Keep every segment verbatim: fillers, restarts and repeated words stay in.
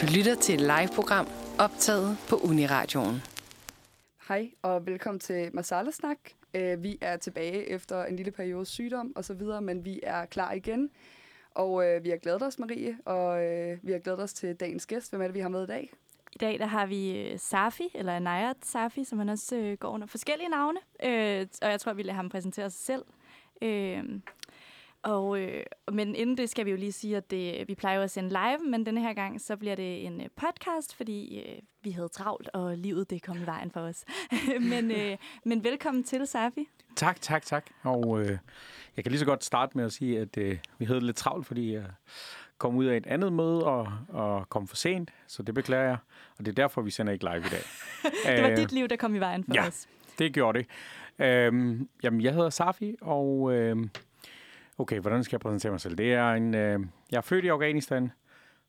Du lytter til et live-program optaget på Uniradioen. Hej og velkommen til Masala-snak. Vi er tilbage efter en lille periode sygdom og så videre, men vi er klar igen. Og øh, vi har glædet os, Marie, og øh, vi har glædet os til dagens gæst. Hvem er det, vi har med i dag? I dag der har vi Safi, eller N A T Safi, som han også øh, går under forskellige navne. Øh, og jeg tror, vi lader ham præsentere sig selv. Øh, og, øh, men inden det skal vi jo lige sige, at det, vi plejer at sende live, men denne her gang så bliver det en podcast, fordi øh, vi havde travlt, og livet det kom i vejen for os. men, øh, men velkommen til, Safi. Tak, tak, tak. Og øh, jeg kan lige så godt starte med at sige, at øh, vi havde lidt travlt, fordi jeg kom ud af et andet møde og, og kom for sent, så det beklager jeg. Og det er derfor, vi sender ikke live i dag. Det var Æh, dit liv, der kom i vejen for ja, os. Ja, det gjorde det. Øh, jamen, jeg hedder Safi, og øh, okay, hvordan skal jeg præsentere mig selv? Det er en, øh, jeg er født i Afghanistan,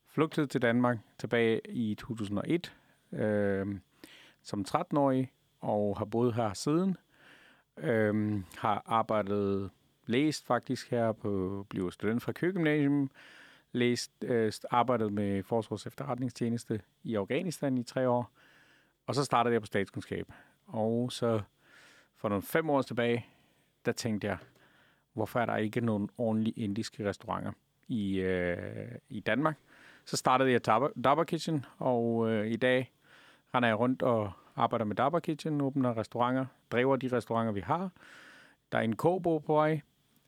flygtede til Danmark tilbage i to tusind og et øh, som tretten-årig og har boet her siden. Øhm, har arbejdet, læst faktisk her på, bliver student fra Køge, læst, øh, arbejdet med Forsvars Efterretningstjeneste i Afghanistan i tre år, og så startede jeg på statskundskab. Og så for nogle fem år tilbage, der tænkte jeg, hvorfor er der ikke nogen ordentlige indiske restauranter i, øh, i Danmark? Så startede jeg Dabba, Dabba Kitchen, og øh, i dag render jeg rundt og arbejder med Dabba Kitchen, åbner restauranter, driver de restauranter, vi har. Der er en kobo på vej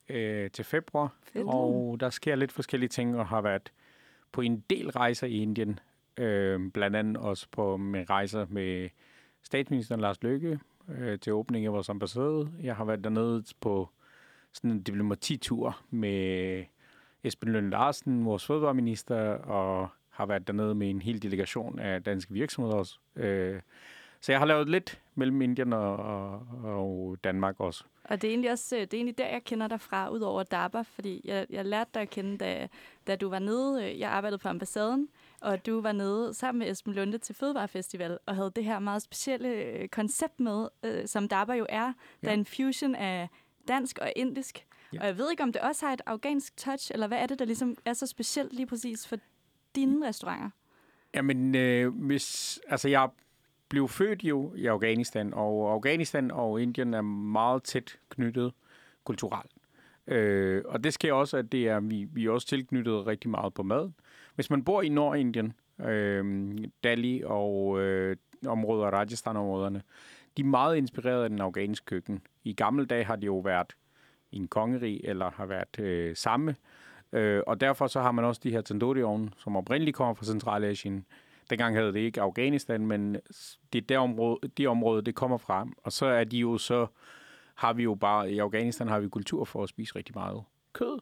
øh, til februar, Fælden. Og der sker lidt forskellige ting, og har været på en del rejser i Indien, øh, blandt andet også på, med rejser med statsministeren Lars Løkke øh, til åbning af vores ambassade. Jeg har været dernede på sådan en diplomatitur med Esben Lunde Larsen, vores fødevareminister, og har været dernede med en hel delegation af danske virksomheder også. Øh, Så jeg har lavet lidt mellem Indien og, og, og Danmark også. Og det er egentlig også det er egentlig der, jeg kender dig fra, ud over Dabba, fordi jeg, jeg lærte dig at kende, da, da du var nede. Jeg arbejdede på ambassaden, og du var nede sammen med Esben Lunde til Fødevarefestival, og havde det her meget specielle koncept med, øh, som Dabba jo er. Der er en fusion af dansk og indisk, ja. Og jeg ved ikke, om det også har et afghansk touch, eller hvad er det, der ligesom er så specielt lige præcis for dine ja. restauranter? Jamen, øh, hvis, altså jeg... blev født jo i Afghanistan, og Afghanistan og Indien er meget tæt knyttet kulturelt. Øh, og det sker også, at det er, vi, vi er også tilknyttet rigtig meget på mad. Hvis man bor i Nordindien, øh, Delhi og øh, områder, Rajasthan-områderne, de er meget inspireret af den afghanske køkken. I gamle dage har de jo været i en kongerig, eller har været øh, samme. Øh, og derfor så har man også de her tandoori-ovne, som oprindeligt kommer fra Centralasien. Dengang havde det ikke Afghanistan, men det er der område, de område, det kommer fra. Og så er de jo så, har vi jo bare, i Afghanistan har vi kultur for at spise rigtig meget kød,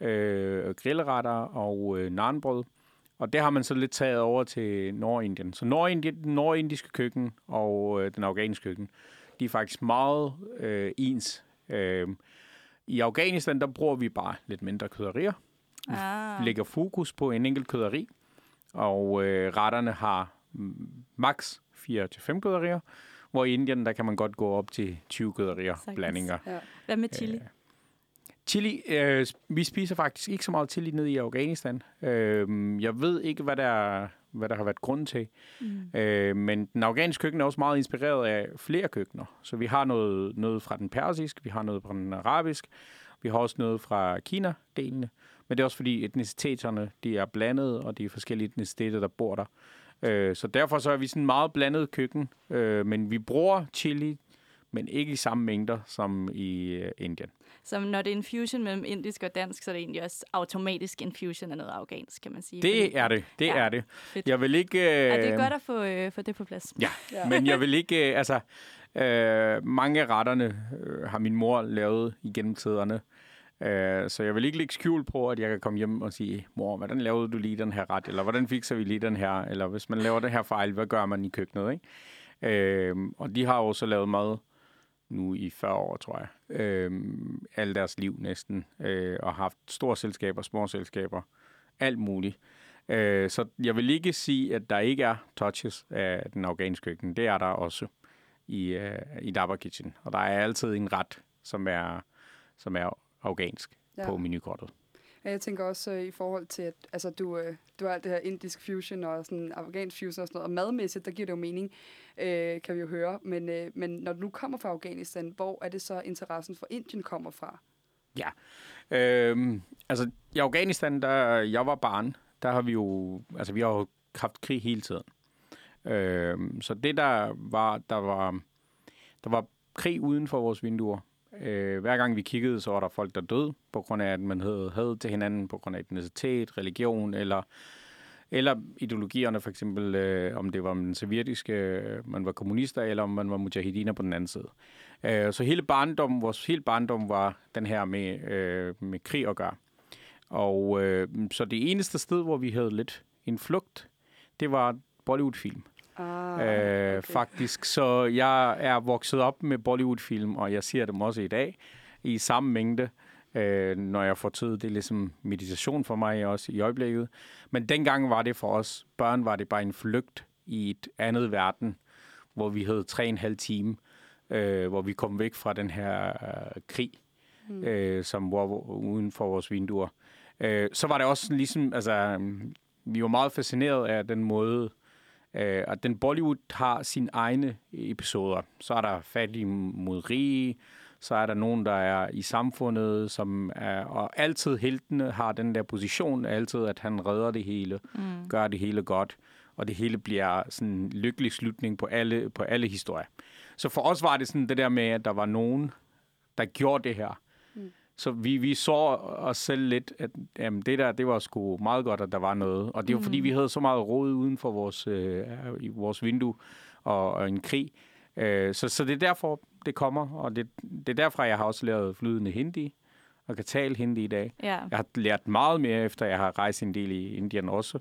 øh, grilleretter og øh, naanbrød. Og det har man så lidt taget over til Nordindien. Så Nordindien, den nordindiske køkken og øh, den afghanske køkken, de er faktisk meget øh, ens. Øh, I Afghanistan, der bruger vi bare lidt mindre krydderier. Ah. Lægger fokus på en enkelt krydderi. Og øh, retterne har maks fire til fem krydderier, hvor i Indien, der kan man godt gå op til tyve krydderier, blandinger. Ja. Hvad med chili? Æh, chili, øh, vi spiser faktisk ikke så meget chili nede i Afghanistan. Øh, jeg ved ikke, hvad der, hvad der har været grund til. Mm. Øh, men den afghanske køkken er også meget inspireret af flere køkkener. Så vi har noget, noget fra den persiske, vi har noget fra den arabiske, vi har også noget fra Kina-delene. Men det er også fordi etniciteterne, de er blandede, og de er forskellige etniciteter, der bor der. Øh, så derfor så er vi sådan meget blandet køkken, øh, men vi bruger chili, men ikke i samme mængder som i øh, Indien. Så når det er en fusion mellem indisk og dansk, så er det egentlig også automatisk en fusion af noget afghansk, kan man sige. Det fordi, er det, det ja, er det. Fedt. Jeg vil ikke... Øh, ja, det er godt at få, øh, få det på plads. Ja, ja. Men jeg vil ikke... Øh, altså, øh, mange af retterne øh, har min mor lavet igennem tiderne. Så jeg vil ikke lægge skjul på, at jeg kan komme hjem og sige, mor, hvordan lavede du lige den her ret? Eller hvordan fikser vi lige den her? Eller hvis man laver den her fejl, hvad gør man i køkkenet? Ikke? Øhm, og de har også lavet mad nu i fyrre år, tror jeg. Øhm, alle deres liv næsten. Øh, og har haft store selskaber, små selskaber. Alt muligt. Øh, så jeg vil ikke sige, at der ikke er touches af den afghanske køkken. Det er der også i, øh, i Dabba Kitchen. Og der er altid en ret, som er... Som er afghansk ja. på menukortet. Og jeg tænker også øh, i forhold til, at altså, du, øh, du har alt det her indisk fusion og sådan afghansk fusion og sådan noget, og madmæssigt, der giver det jo mening, øh, kan vi jo høre. Men, øh, men når du nu kommer fra Afghanistan, hvor er det så interessen for Indien kommer fra? Ja, øhm, altså i Afghanistan, der jeg var barn, der har vi jo, altså vi har jo haft krig hele tiden. Øhm, så det der var, der var, der var krig uden for vores vinduer. Øh, hver gang vi kiggede, så var der folk, der døde, på grund af, at man havde had til hinanden, på grund af etnicitet, religion, eller, eller ideologierne, for eksempel, øh, om det var den sovjetiske, øh, man var kommunister, eller om man var mujahediner på den anden side. Øh, så hele barndom, vores hele barndom var den her med, øh, med krig at gøre. Og øh, så det eneste sted, hvor vi havde lidt en flugt, det var Bollywood-film. Ah, okay. øh, faktisk. Så jeg er vokset op med Bollywood-film, og jeg ser dem også i dag, i samme mængde, øh, når jeg får tid. Det er ligesom meditation for mig også i øjeblikket. Men dengang var det for os børn, var det bare en flugt i et andet verden, hvor vi havde tre og en halv time, øh, hvor vi kom væk fra den her øh, krig, mm. øh, som var uden for vores vinduer. Øh, så var det også ligesom, altså, vi var meget fascineret af den måde, Uh, og den Bollywood har sine egne episoder. Så er der fattige mod rige, så er der nogen, der er i samfundet, som er, og altid heltene har den der position, altid at han redder det hele, mm. gør det hele godt, og det hele bliver sådan en lykkelig slutning på alle, på alle historier. Så for os var det sådan det der med, at der var nogen, der gjorde det her. Mm. Så vi, vi så os selv lidt, at jamen, det der, det var sgu meget godt, at der var noget. Og det var, mm. fordi vi havde så meget rod uden for vores, øh, vores vindue og, og en krig. Øh, så, så det er derfor, det kommer. Og det, det er derfra, jeg har også lært flydende hindi og kan tale hindi i dag. Yeah. Jeg har lært meget mere, efter jeg har rejst en del i Indien også.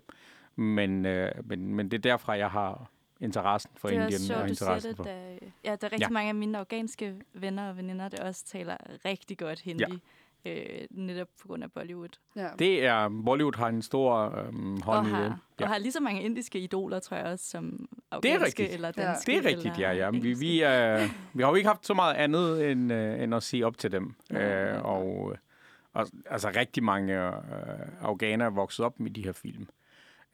Men, øh, men, men det er derfra, jeg har interessen for Indien. Det er sjovt, du siger det. Der, ja, der er rigtig ja. mange af mine afghanske venner og veninder, der også taler rigtig godt hindi, ja. øh, netop på grund af Bollywood. Ja. Det er, Bollywood har en stor øhm, hånd i det. Ja. Og har lige så mange indiske idoler, tror jeg også, som afghanske eller danske. Det er rigtigt, ja. ja. Vi, vi, øh, vi har jo ikke haft så meget andet, end, øh, end at sige op til dem. Ja, øh, ja, ja. Og, og altså rigtig mange øh, afghanere er vokset op med de her film.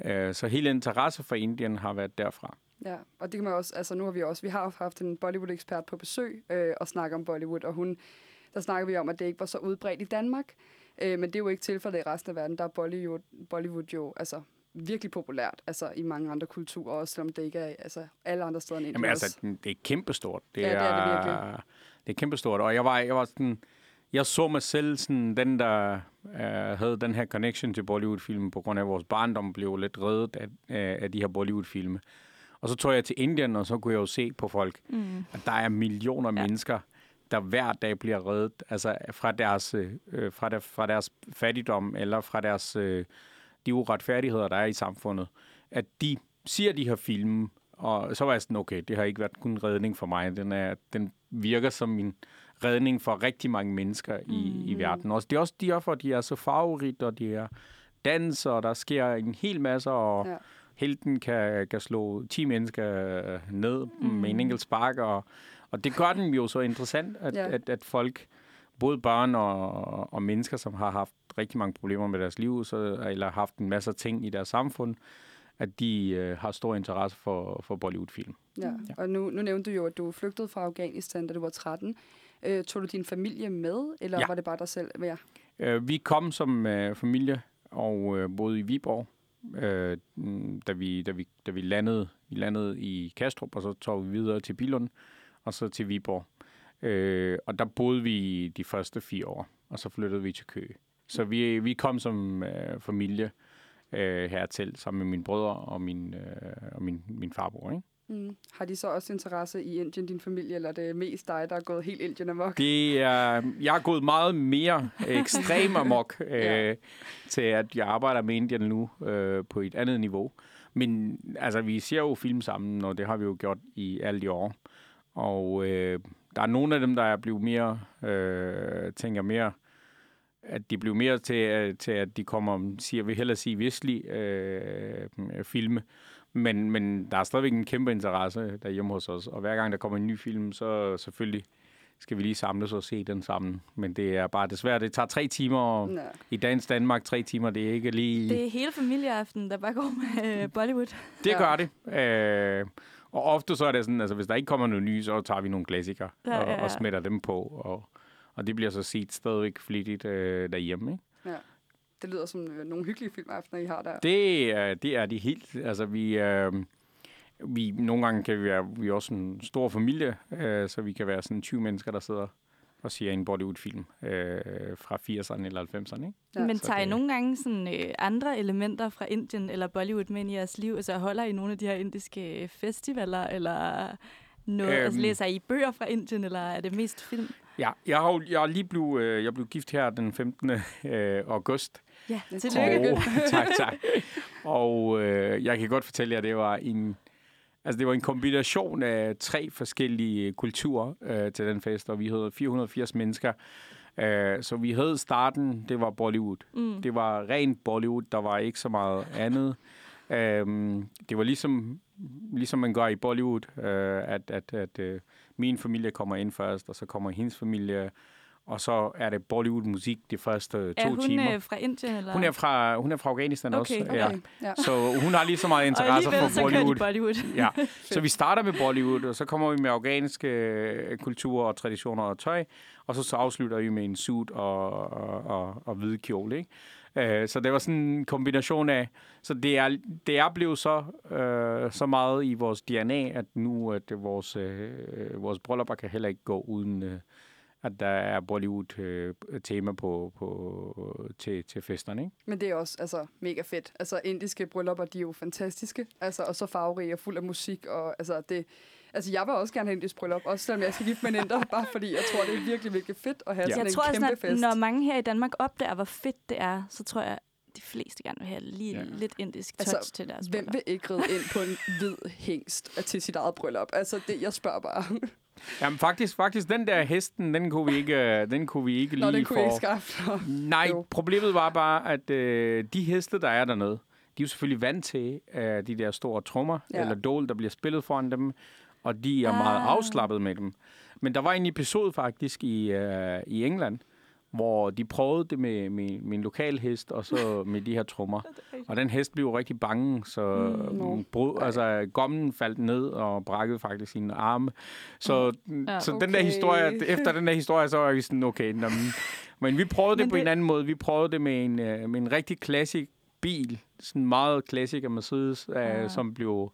Øh, så hele interesse for Indien har været derfra. Ja, og det kan man også, altså nu har vi også, vi har haft en Bollywood-ekspert på besøg øh, og snakker om Bollywood, og hun, der snakker vi om, at det ikke var så udbredt i Danmark, øh, men det er jo ikke tilfældet i resten af verden, der er Bollywood, Bollywood jo altså virkelig populært, altså i mange andre kulturer, også selvom det ikke er altså, alle andre steder end Indien. Jamen altså, det er kæmpestort. Det, ja, det er det virkelig. Det er kæmpestort, og jeg var, jeg var sådan, jeg så mig selv sådan, den der øh, havde den her connection til Bollywood-filmen, på grund af vores barndom blev lidt reddet af, øh, af de her Bollywood-filme. Og så tog jeg til Indien, og så kunne jeg jo se på folk, mm. at der er millioner af ja. mennesker, der hver dag bliver reddet altså fra deres, øh, fra der, fra deres fattigdom, eller fra deres, øh, de uretfærdigheder, der er i samfundet. At de siger de her filme, og så var jeg sådan, okay, det har ikke været kun redning for mig. Den, er, den virker som en redning for rigtig mange mennesker i, mm. i verden. Og det er også derfor, de er så farverigt, og de er danser, og der sker en hel masse, og ja. helten kan, kan slå ti mennesker ned mm. med en enkelt spark, og, og det gør den jo så interessant, at, yeah. at, at folk, både børn og, og mennesker, som har haft rigtig mange problemer med deres liv, så, eller haft en masse ting i deres samfund, at de øh, har stor interesse for, for Bollywood-film. Ja. ja, og nu, nu nævnte du jo, at du flygtede fra Afghanistan, da du var tretten. Øh, tog du din familie med, eller ja. var det bare dig selv? Ja. Øh, vi kom som øh, familie og øh, boede i Viborg. Øh, da, vi, da, vi, da vi landede vi landede i Kastrup, og så tog vi videre til Bilund, og så til Viborg. Øh, og der boede vi de første fire år, og så flyttede vi til Køge. Så vi, vi kom som øh, familie øh, hertil, sammen med mine brødre og min, øh, og min, min farbror, ikke? Mm. Har de så også interesse i Indien, din familie, eller er det mest dig, der er gået helt Indien amok? Det er, jeg er gået meget mere ekstrem amok, ja. øh, til at jeg arbejder med Indien nu øh, på et andet niveau. Men altså, vi ser jo film sammen, og det har vi jo gjort i alle de år. Og øh, der er nogle af dem, der er blevet mere, øh, tænker mere, at de blev mere til, til at de kommer og siger, vil hellere sige vestlig øh, filme. Men, men der er stadigvæk en kæmpe interesse derhjemme hos os, og hver gang der kommer en ny film, så selvfølgelig skal vi lige samles og se den sammen. Men det er bare desværre, det tager tre timer. Nå. I dagens Danmark, tre timer, det er ikke lige... Det er hele familieaften, der bare går med Bollywood. Det gør det. Øh, og ofte så er det sådan, altså hvis der ikke kommer noget nye, så tager vi nogle klassikere ja, og, ja, ja. og smitter dem på. Og, og det bliver så set stadigvæk flittigt øh, derhjemme, ikke? Ja. Det lyder som nogle hyggelige filmaftener, I har der. Det, det er de helt... Altså vi... Øh, Vi, nogle gange kan vi være vi er også en stor familie, øh, så vi kan være sådan tyve mennesker, der sidder og ser en Bollywood-film øh, fra firserne eller halvfemserne. Ikke? Ja. Men tager I nogle gange sådan, øh, andre elementer fra Indien eller Bollywood med i jeres liv? Altså holder I nogle af de her indiske festivaler, eller noget? Øhm, altså, læser I bøger fra Indien, eller er det mest film? Ja, jeg har jeg er lige blevet, øh, jeg blev gift her den femtende august. Ja, tillykke. Og, tak, tak. Og øh, jeg kan godt fortælle jer, at det var en... Altså, det var en kombination af tre forskellige kulturer øh, til den fest, og vi havde fire hundrede og firs mennesker. Øh, så vi havde starten, det var Bollywood. Mm. Det var rent Bollywood, der var ikke så meget andet. Øh, det var ligesom, ligesom man gør i Bollywood, øh, at, at, at øh, min familie kommer ind først, og så kommer hendes familie, og så er det Bollywood-musik de første to hun timer. Er hun fra Indien? Eller? Hun, er fra, hun er fra Afghanistan okay, også. Okay. Ja. Ja. Så hun har lige så meget interesse for Bollywood. Bollywood. Ja. Så vi starter med Bollywood, og så kommer vi med afghanske kulturer og traditioner og tøj, og så, så afslutter vi med en suit og, og, og, og hvide kjole. Ikke? Uh, så det var sådan en kombination af... Så det er, det er blevet så, uh, så meget i vores D N A, at nu at vores, uh, vores bryllupper kan heller ikke gå uden... Uh, at der er Bollywood-tema på, på, til, til festerne, ikke? Men det er også altså, mega fedt. Altså, indiske bryllupper, de er jo fantastiske, altså, og så farverige og fuld af musik. Og, altså, det, altså, jeg vil også gerne have indisk bryllup, også selvom jeg skal gifte med en inder, bare fordi jeg tror, det er virkelig, virkelig fedt at have ja. sådan jeg en kæmpe sådan, at, fest. Når mange her i Danmark opdager, hvor fedt det er, så tror jeg, de fleste gerne vil have lige ja. lidt indisk touch altså, til deres bryllup. Hvem vil ikke ride ind på en hvid hængst til sit eget bryllup? Altså, det, jeg spørger bare... Jamen faktisk, faktisk den der hesten, den kunne vi ikke, den kunne vi ikke lige Nå, den kunne for. Ikke skaffe. Nej, jo. Problemet var bare, at øh, de heste der er dernede, de er jo selvfølgelig vant til øh, de der store trommer ja. eller dål, der bliver spillet foran dem, og de er ah. meget afslappet med dem. Men der var en episode faktisk i øh, i England, hvor de prøvede det med, med, med en lokal hest, og så med de her trommer. Og den hest blev rigtig bange, så mm, no. brød, altså, gommen faldt ned og brækkede faktisk sine arme. Så, mm. ja, så okay. den der historie, efter den der historie, så var vi sådan, okay, nå, men, men vi prøvede det men på det... en anden måde. Vi prøvede det med en, med en rigtig klassisk bil, sådan meget klassisk af Mercedes, ja. som blev...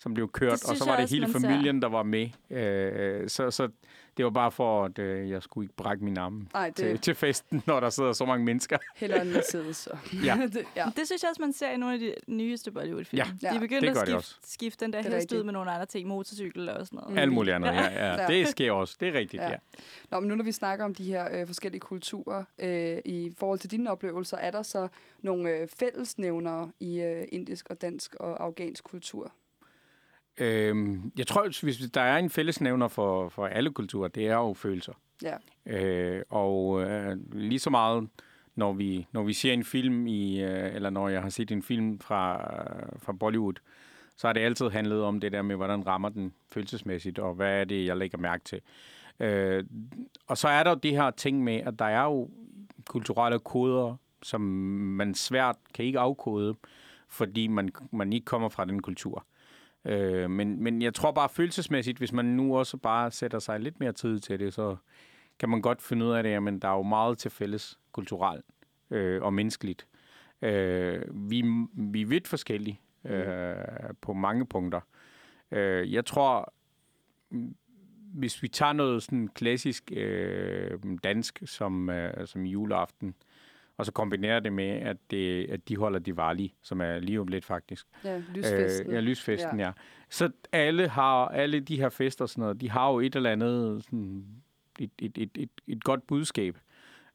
som blev kørt, og så var det hele familien, der var med. Øh, så, så det var bare for, at øh, jeg skulle ikke brække min arme Ej, til, til festen, når der sidder så mange mennesker. Hellere end Mercedes, så. Ja. det, ja. Det synes jeg også, man ser i nogle af de nyeste Bollywood-film. Ja. De er begyndt at skifte, skifte den der hest ud med nogle andre ting, motorcykel og sådan noget. Mm. Alt muligt andet, ja, ja. Det sker også, det er rigtigt, ja. ja. Nå, men nu når vi snakker om de her øh, forskellige kulturer, øh, i forhold til dine oplevelser, er der så nogle øh, fællesnævnere i øh, indisk og dansk og afghansk kultur? Jeg tror, hvis der er en fællesnævner for, for alle kulturer, det er jo følelser. Ja. Øh, og øh, lige så meget, når vi, når vi ser en film, i, øh, eller når jeg har set en film fra, fra Bollywood, så har det altid handlet om det der med, hvordan rammer den følelsesmæssigt, og hvad er det, jeg lægger mærke til. Øh, og så er der jo det her ting med, at der er jo kulturelle koder, som man svært kan ikke afkode, fordi man, man ikke kommer fra den kultur. Øh, men, men jeg tror bare følelsesmæssigt, hvis man nu også bare sætter sig lidt mere tid til det, så kan man godt finde ud af det, men der er jo meget til fælles kulturelt øh, og menneskeligt. Øh, vi, vi er vidt forskellige øh, mm. på mange punkter. Øh, jeg tror, hvis vi tager noget sådan klassisk øh, dansk som, øh, som juleaften, og så kombinerer det med, at, det, at de holder Diwali, som er lige om lidt faktisk. Ja, lysfesten. Øh, ja, lysfesten, ja. ja. Så alle, har, alle de her fester og sådan noget, de har jo et eller andet, sådan et, et, et, et, et godt budskab,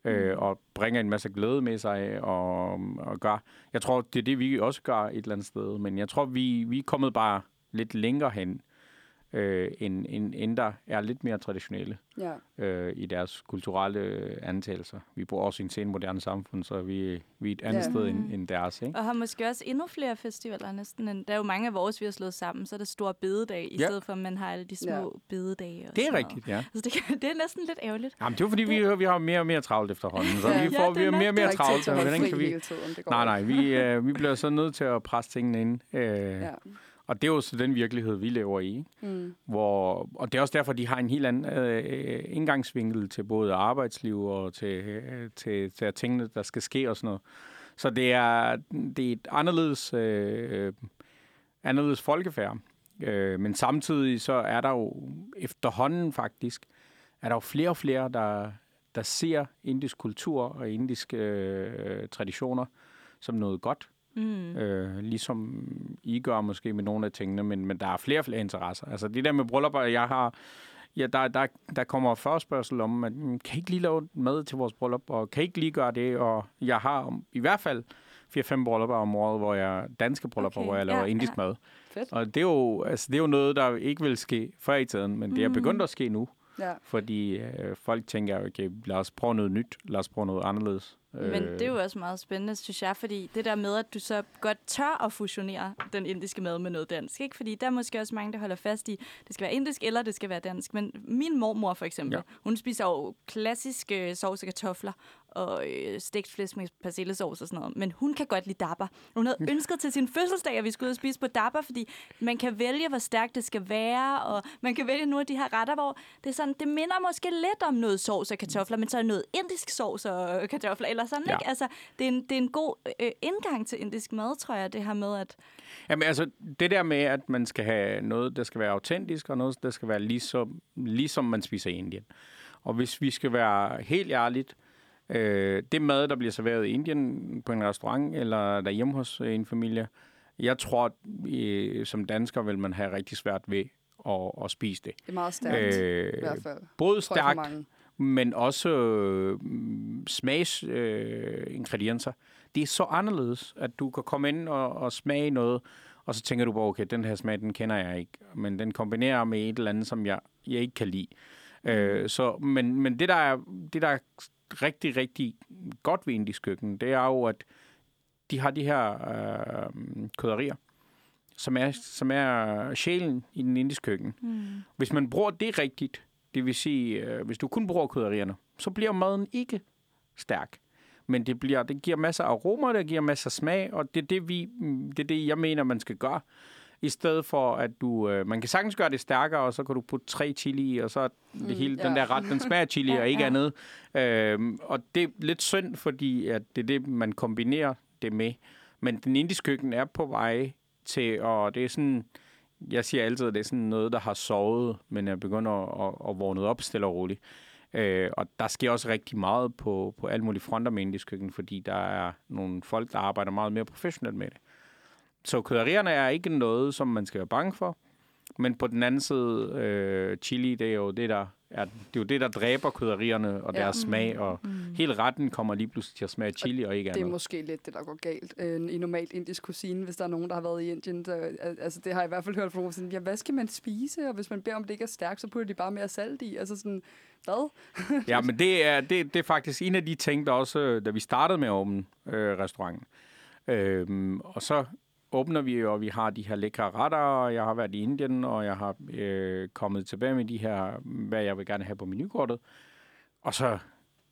øh, mm. og bringer en masse glæde med sig og, og gør. Jeg tror, det er det, vi også gør et eller andet sted, men jeg tror, vi, vi er kommet bare lidt længere hen øh, end, end, end der er lidt mere traditionelle ja. øh, i deres kulturelle antagelser. Vi bor også i en senmoderne samfund, så vi, vi er et andet ja. sted end, end deres. Ikke? Og har måske også endnu flere festivaler næsten. End, der er jo mange af vores, vi har slået sammen, så er der store bededag, i ja. stedet for, at man har alle de små ja. bededage. Og det er rigtigt, ja. Altså, det, kan, det er næsten lidt ærgerligt. Jamen, det er jo fordi, vi, vi har mere og mere travlt efterhånden. Så ja. vi får ja, vi er mere og mere travlt. Nej, nej, vi, øh, vi bliver så nødt til at presse tingene ind. Øh, ja. Og det er jo så den virkelighed, vi lever i. Mm. Hvor, og det er også derfor, de har en helt anden øh, indgangsvinkel til både arbejdsliv og til, øh, til, til tingene, der skal ske og sådan noget. Så det er, det er et anderledes, øh, anderledes folkefærd. Øh, men samtidig så er der jo efterhånden faktisk, er der jo flere og flere, der, der ser indisk kultur og indiske øh, traditioner som noget godt. Mm. Øh, ligesom I gør måske med nogle af tingene, men, men der er flere og flere interesser. Altså det der med bryllupper, jeg har, ja, der, der, der kommer forespørgsel om, at kan I ikke lige lave mad til vores bryllup, og kan I ikke lige gøre det, og jeg har i hvert fald fire fem bryllupper om året, hvor jeg danske bryllupper, okay. hvor jeg laver ja, indisk ja. mad. Fedt. Og det er, jo, altså, det er jo noget, der ikke vil ske før i tiden, men mm. det er begyndt at ske nu. Ja. Fordi øh, folk tænker, okay, lad os prøve noget nyt, lad os prøve noget anderledes. Men det er jo også meget spændende, synes jeg, fordi det der med, at du så godt tør at fusionere den indiske mad med noget dansk, ikke? Fordi der er måske også mange, der holder fast i, det skal være indisk eller det skal være dansk. Men min mormor for eksempel, ja. hun spiser jo klassiske øh, sovs og kartofler og øh, stegt flæsk med persillesovs og sådan noget. Men hun kan godt lide dabba. Hun havde ønsket til sin fødselsdag, at vi skulle ud og spise på dabba, fordi man kan vælge, hvor stærkt det skal være, og man kan vælge nogle af de her retter, hvor det er sådan, det minder måske lidt om noget sovs og kartofler, men så er noget indisk sovs og kartofler, eller sådan, ja. ikke? Altså, det er en, det er en god øh, indgang til indisk mad, tror jeg, det her med, at... Jamen, altså, det der med, at man skal have noget, der skal være autentisk, og noget, der skal være ligesom, ligesom man spiser i Indien. Og hvis vi skal være helt ærligt, Øh, det mad, der bliver serveret i Indien på en restaurant eller derhjemme hos øh, en familie, jeg tror, øh, som dansker vil man have rigtig svært ved at, at spise det. Det er meget stærkt, øh, i hvert fald. Både stærkt, men også øh, smagsingredienser. Øh, det er så anderledes, at du kan komme ind og, og smage noget, og så tænker du bare, okay, den her smag, den kender jeg ikke, men den kombinerer med et eller andet, som jeg, jeg ikke kan lide. Øh, så, men, men det, der er, det, der er rigtig, rigtig godt ved indisk køkken, det er jo, at de har de her øh, krydderier, som er, som er sjælen i den indiske køkken. Mm. Hvis man bruger det rigtigt, det vil sige, øh, hvis du kun bruger krydderierne, så bliver maden ikke stærk. Men det, bliver, det giver masser af aromer, det giver masser af smag, og det er det, vi, det er det, jeg mener, man skal gøre. I stedet for, at du... Øh, man kan sagtens gøre det stærkere, og så kan du putte tre chili, og så mm, det hele, ja. den der ret, den smager chili, ja, og ikke ja. andet. Øhm, og det er lidt synd, fordi at det er det, man kombinerer det med. Men den indiske køkken er på vej til, og det er sådan... Jeg siger altid, at det er sådan noget, der har sovet, men jeg begynder at, at, at vågne op stille og roligt. Øh, og der sker også rigtig meget på, på alle mulige fronter med indisk køkken, fordi der er nogle folk, der arbejder meget mere professionelt med det. Så krydderierne er ikke noget, som man skal være bange for. Men på den anden side, øh, chili, det er jo det, der, er, det er jo det, der dræber krydderierne og ja. deres smag. Og mm. hele retten kommer lige pludselig til at smage chili og, og ikke andet. Det er andet. Måske lidt det, der går galt øh, i normalt indisk kusine, hvis der er nogen, der har været i Indien. Der, altså, det har jeg i hvert fald hørt fra nogen, sådan, ja, hvad skal man spise? Og hvis man beder om, det ikke er stærkt, så putter de bare mere salt i. Altså sådan, hvad? Ja, men det er, det, det er faktisk en af de ting, der også, da vi startede med at åbne øh, restauranten. Øh, og så... åbner vi, og vi har de her lækre retter, og jeg har været i Indien, og jeg har øh, kommet tilbage med de her, hvad jeg vil gerne have på menukortet. Og så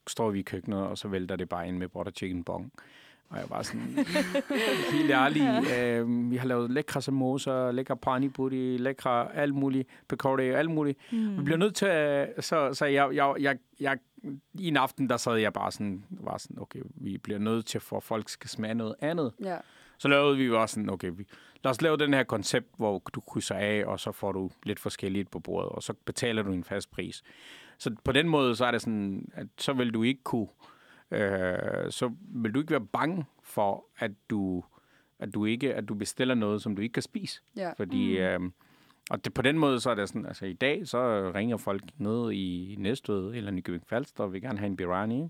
står vi i køkkenet, og så vælter det bare ind med butter chicken bong. Og jeg var sådan, helt ærlig, øh, vi har lavet lækre samosa, lækre pani puri, lækre alt muligt, pakora, alt muligt. Mm. Vi bliver nødt til, så, så jeg, jeg, jeg, jeg, i en aften, der sad jeg bare sådan, var sådan, okay, vi bliver nødt til, for at folk skal smage noget andet. Ja. Så lavede vi jo også sådan, okay, vi, lad os lave den her koncept, hvor du krydser af, og så får du lidt forskelligt på bordet, og så betaler du en fast pris. Så på den måde, så er det sådan, at så vil du ikke kunne, øh, så vil du ikke være bange for, at du, at du ikke, at du bestiller noget, som du ikke kan spise. Ja. Fordi, øh, og det, på den måde, så er det sådan, altså i dag, så ringer folk ned i Næstved, eller Nykøbing Falster, og vil gerne have en biryani,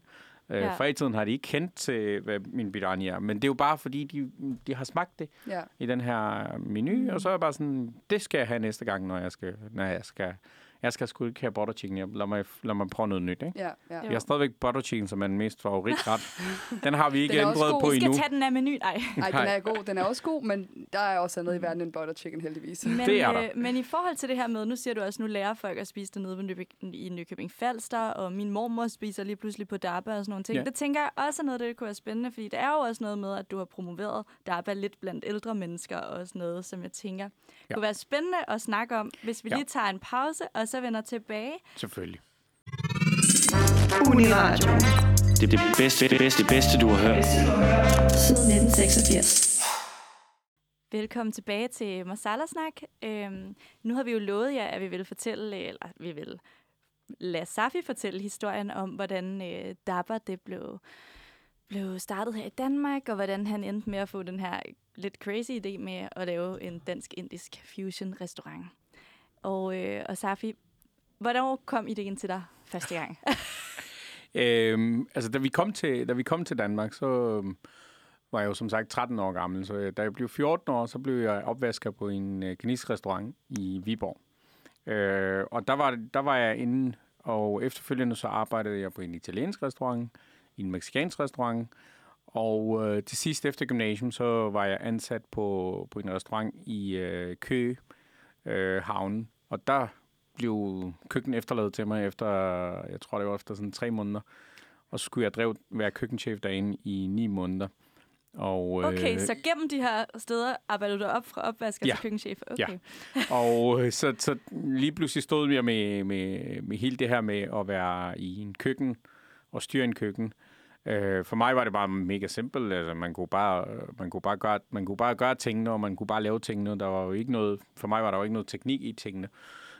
Ja. Øh, for i tiden har de ikke kendt til, hvad min biryani er. Men det er jo bare, fordi de, de har smagt det ja. i den her menu. Mm. Og så er jeg bare sådan, det skal jeg have næste gang, når jeg skal... Når jeg skal Jeg skal sgu ikke have butter chicken. Lad mig, lad mig prøve noget nyt, ikke? Ja, ja. Jeg har stadigvæk butter chicken, som er den mest favoritret. Den har vi ikke ændret på endnu. Vi skal tage den af menu. Ej. Ej, den er god. Den er også god, men der er også andet i verden end butter chicken, heldigvis. Men, det er der. Øh, men i forhold til det her med, nu siger du også, nu lærer folk at spise det nede i Nykøbing Falster, og min mormor spiser lige pludselig på Dabba og sådan nogle ting. Ja. Det tænker jeg også er noget, det kunne være spændende, fordi det er jo også noget med, at du har promoveret Dabba lidt blandt ældre mennesker og sådan noget, som jeg tænker ja. kunne være spændende at snakke om, hvis vi ja. lige tager en pause og så vender tilbage. Selvfølgelig. Uniradio. Det er det bedste, det bedste, det bedste, du har hørt. Siden nitten seksogfirs. Velkommen tilbage til Masala-snak. Øhm, nu har vi jo lovet jer, at vi vil fortælle, eller vi vil lade Safi fortælle historien om, hvordan øh, Dabba det blev, blev startet her i Danmark, og hvordan han endte med at få den her lidt crazy idé med at lave en dansk-indisk fusion-restaurant. Og, øh, og Safi, hvordan kom ideen til dig første gang? øhm, altså, da vi, kom til, da vi kom til Danmark, så øhm, var jeg jo som sagt tretten år gammel. Så øh, da jeg blev fjorten år, så blev jeg opvasker på en øh, kinesisk restaurant i Viborg. Øh, og der var, der var jeg inde, og efterfølgende så arbejdede jeg på en italiensk restaurant, en mexikansk restaurant. Og øh, til sidst efter gymnasium, så var jeg ansat på, på en restaurant i øh, Køge, Øh, havnen, og der blev køkken efterladet til mig efter, jeg tror det var efter sådan tre måneder, og så skulle jeg drev, være køkkenchef derinde i ni måneder. Og, okay, øh, så gennem de her steder arbejdede du op fra opvasker ja, til køkkenchef? Okay. Ja, og så, så lige pludselig stod jeg med, med, med hele det her med at være i en køkken og styre en køkken. Øh, for mig var det bare mega simpelt. Altså, man kunne bare man kunne bare gøre man kunne bare gøre tingene, og man kunne bare lave tingene. Der var jo ikke noget for mig var der jo ikke noget teknik i tingene.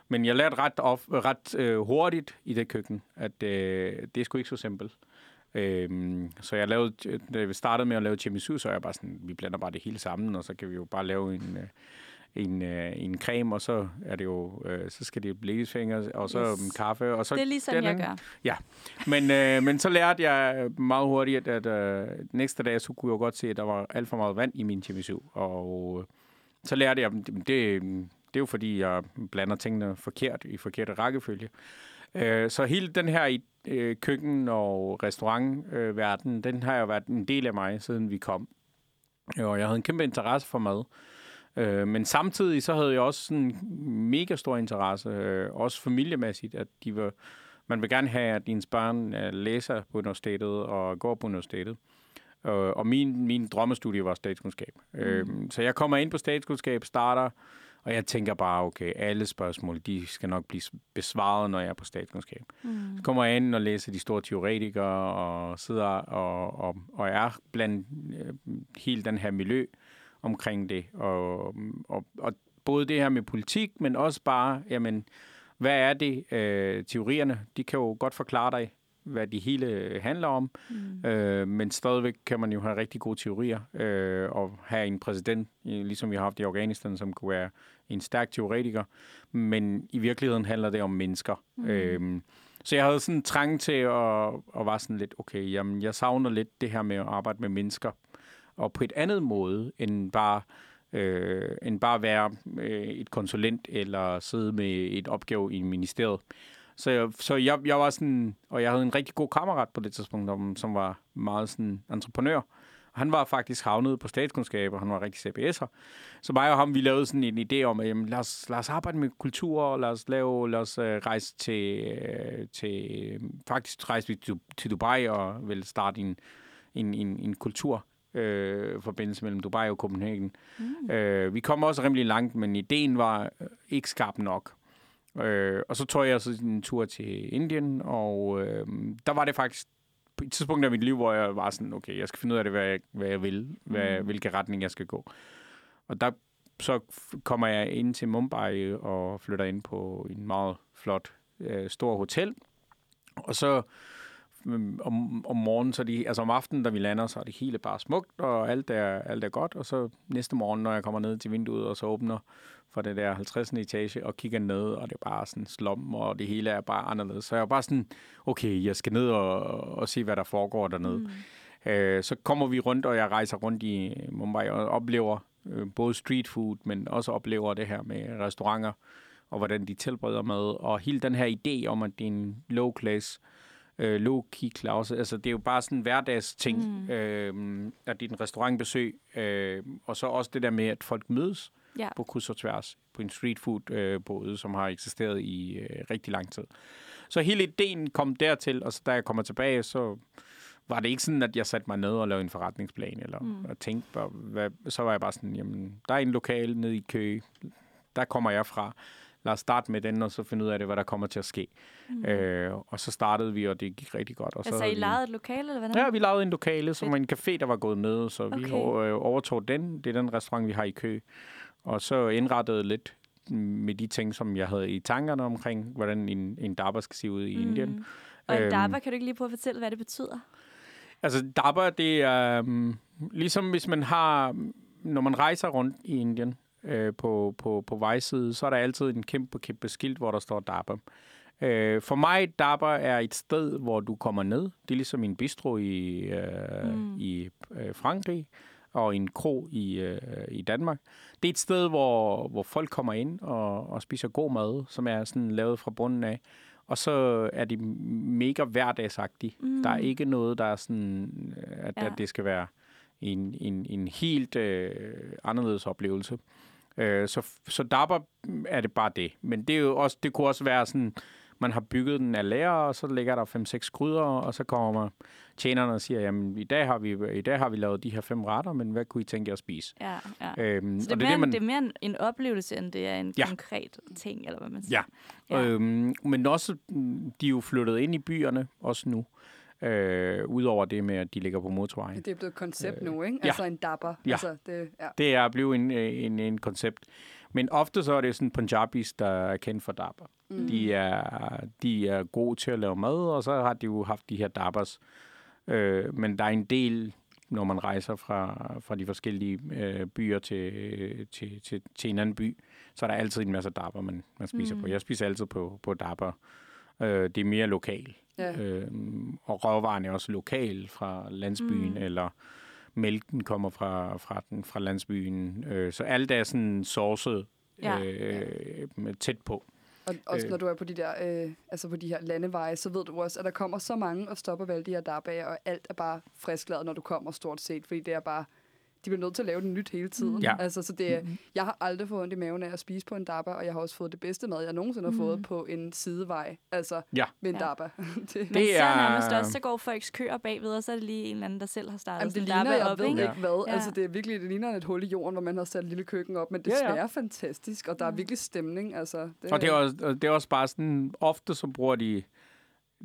Men jeg lærte ret of, ret øh, hurtigt i det køkken, at øh, det er sgu ikke så simpelt. Øh, så jeg lavede da vi startede med at lave tiramisu, så jeg bare sådan vi blander bare det hele sammen, og så kan vi jo bare lave en øh, en øh, en creme, og så er det jo øh, så skal det blækfinger og så yes. kaffe og så det er ligesom den, jeg gør. Ja. Men øh, men så lærte jeg meget hurtigt at øh, næste dag så kunne jeg godt se at der var alt for meget vand i min tiramisu, og øh, så lærte jeg det, det det er jo fordi jeg blander tingene forkert i forkerte rækkefølge. Øh, så hele den her øh, køkken og restaurantverden, øh, den har jo været en del af mig siden vi kom. Og jeg havde en kæmpe interesse for mad. Men samtidig så havde jeg også en mega stor interesse, også familiemæssigt, at de var, man vil gerne have, at ens børn læser på universitetet og går på universitetet. Og min, min drømmestudie var statskundskab. Mm. Så jeg kommer ind på statskundskab, starter, og jeg tænker bare, okay, alle spørgsmål, de skal nok blive besvaret, når jeg er på statskundskab. Mm. Så kommer jeg ind og læser de store teoretikere og sidder og, og, og er blandt hele den her miljø omkring det, og, og, og både det her med politik, men også bare, jamen, hvad er det, øh, teorierne, de kan jo godt forklare dig, hvad det hele handler om, mm. øh, men stadigvæk kan man jo have rigtig gode teorier, øh, og have en præsident, ligesom vi har haft i Afghanistan, som kunne være en stærk teoretiker, men i virkeligheden handler det om mennesker. Mm. Øh, så jeg havde sådan en trang til at, at være sådan lidt, okay, jamen, jeg savner lidt det her med at arbejde med mennesker, og på et andet måde, end bare, øh, end bare være øh, et konsulent, eller sidde med et opgave i ministeriet. Så, jeg, så jeg, jeg var sådan, og jeg havde en rigtig god kammerat på det tidspunkt, som var meget sådan entreprenør. Han var faktisk havnet på statskundskab, og han var rigtig C B S'er. Så mig og ham, vi lavede sådan en idé om, at jamen, lad, os, lad os arbejde med kultur, og lad os, lave, lad os uh, rejse til, uh, til, faktisk rejse til Dubai, og vil starte en, en, en, en kultur. Øh, forbindelse mellem Dubai og København. Mm. Øh, vi kom også rimelig langt, men ideen var øh, ikke skarp nok. Øh, og så tog jeg så en tur til Indien, og øh, der var det faktisk på et tidspunkt af mit liv, hvor jeg var sådan, okay, jeg skal finde ud af det, hvad jeg, hvad jeg vil, hvad, mm. hvilken retning jeg skal gå. Og der så kommer jeg ind til Mumbai og flytter ind på en meget flot, øh, stor hotel. Og så om, om morgenen, så de, altså om aftenen, da vi lander, så er det hele bare smukt, og alt er, alt er godt. Og så næste morgen, når jeg kommer ned til vinduet, og så åbner for det der halvtredsende etage, og kigger ned, og det er bare sådan slum, og det hele er bare anderledes. Så jeg er bare sådan, okay, jeg skal ned og, og se, hvad der foregår dernede. Mm. Øh, så kommer vi rundt, og jeg rejser rundt i Mumbai, og oplever øh, både street food, men også oplever det her med restauranter, og hvordan de tilbreder mad, og hele den her idé om, at det er en low class, øh, low key class, altså det er jo bare sådan en hverdagsting, mm. øh, at det er en restaurantbesøg, øh, og så også det der med, at folk mødes ja. på kryds og tværs, på en streetfood-både, øh, som har eksisteret i øh, rigtig lang tid. Så hele ideen kom dertil, og så da jeg kommer tilbage, så var det ikke sådan, at jeg satte mig ned og lavede en forretningsplan, eller mm. og tænkte, hvad, så var jeg bare sådan, jamen, der er en lokal nede i Køge, der kommer jeg fra, lad os starte med den, og så finde ud af det, hvad der kommer til at ske. Mm. Øh, og så startede vi, og det gik rigtig godt. Og altså, så I lejede et lokale, eller hvad? Ja, vi lejede en lokale, som var en café, der var gået med, så okay. vi overtog den. Det er den restaurant, vi har i Køge. Og så indrettede lidt med de ting, som jeg havde i tankerne omkring, hvordan en, en dabba skal se ud i mm. Indien. Og en dabba, kan du ikke lige prøve at fortælle, hvad det betyder? Altså, dabba, det er øh, ligesom, hvis man har, når man rejser rundt i Indien, Øh, på, på, på vejsiden, så er der altid en kæmpe, kæmpe skilt, hvor der står Dabba. Øh, for mig, Dabba er et sted, hvor du kommer ned. Det er ligesom en bistro i, øh, mm. i øh, Frankrig og en kro i, øh, i Danmark. Det er et sted, hvor, hvor folk kommer ind og, og spiser god mad, som er sådan lavet fra bunden af. Og så er det mega hverdagsagtigt. Mm. Der er ikke noget, der er sådan, at, ja. at det skal være en, en, en helt øh, anderledes oplevelse. Så, så dabba er det bare det. Men det, er jo også, det kunne også være sådan, man har bygget den af lærer, og så ligger der fem seks krydder, og så kommer tjenerne og siger, jamen i dag har vi, i dag har vi lavet de her fem retter, men hvad kunne I tænke jer at spise? Ja, ja. Øhm, så det er, det, mere, det, man... det er mere en, en oplevelse, end det er en ja. konkret ting, eller hvad man siger. Ja, ja. Øhm, men også, de er jo flyttet ind i byerne, også nu. Øh, Udover det med, at de ligger på motorvejen. Det er blevet et koncept øh, nu, ikke? Altså ja. en dabba. Ja. Altså, det, ja. det er blevet en, en, en koncept. Men ofte så er det sådan punjabis, der er kendt for dabba. Mm. De, er, de er gode til at lave mad, og så har de jo haft de her dabbas. Øh, men der er en del, når man rejser fra, fra de forskellige øh, byer til, øh, til, til, til en anden by, så er der altid en masse dabba, man, man spiser mm. på. Jeg spiser altid på, på dabba. Øh, det er mere lokal. Ja. Øhm, og råvarerne er også lokal fra landsbyen, mm. eller mælken kommer fra, fra, den, fra landsbyen. Øh, så alt er sådan sourcet ja. øh, ja. tæt på. Og også når du er på de, der, øh, altså på de her landeveje, så ved du også, at der kommer så mange og stopper vel de her dabbaer, og alt er bare friskladet, når du kommer stort set, fordi det er bare... De bliver nødt til at lave det nyt hele tiden. Ja. Altså, så det, mm-hmm. Jeg har aldrig fået ondt i maven af at spise på en dabba, og jeg har også fået det bedste mad, jeg nogensinde mm-hmm. har fået på en sidevej. Altså, ja. med en ja. dabba. det, det Men ser nærmest også, så går folks køer bagved, og så er det lige en eller anden, der selv har startet Jamen, det en ligner, dabba op. Det ligner, jeg ved ikke hvad. Ja. Altså, det er virkelig, det ligner et hul i jorden, hvor man har sat et lille køkken op, men det smager ja, ja. fantastisk, og der er virkelig stemning. Altså, det, og det er, også, det er også bare sådan, ofte så bruger de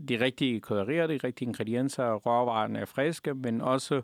de rigtige krydderier, de rigtige ingredienser, råvarerne er friske, men også...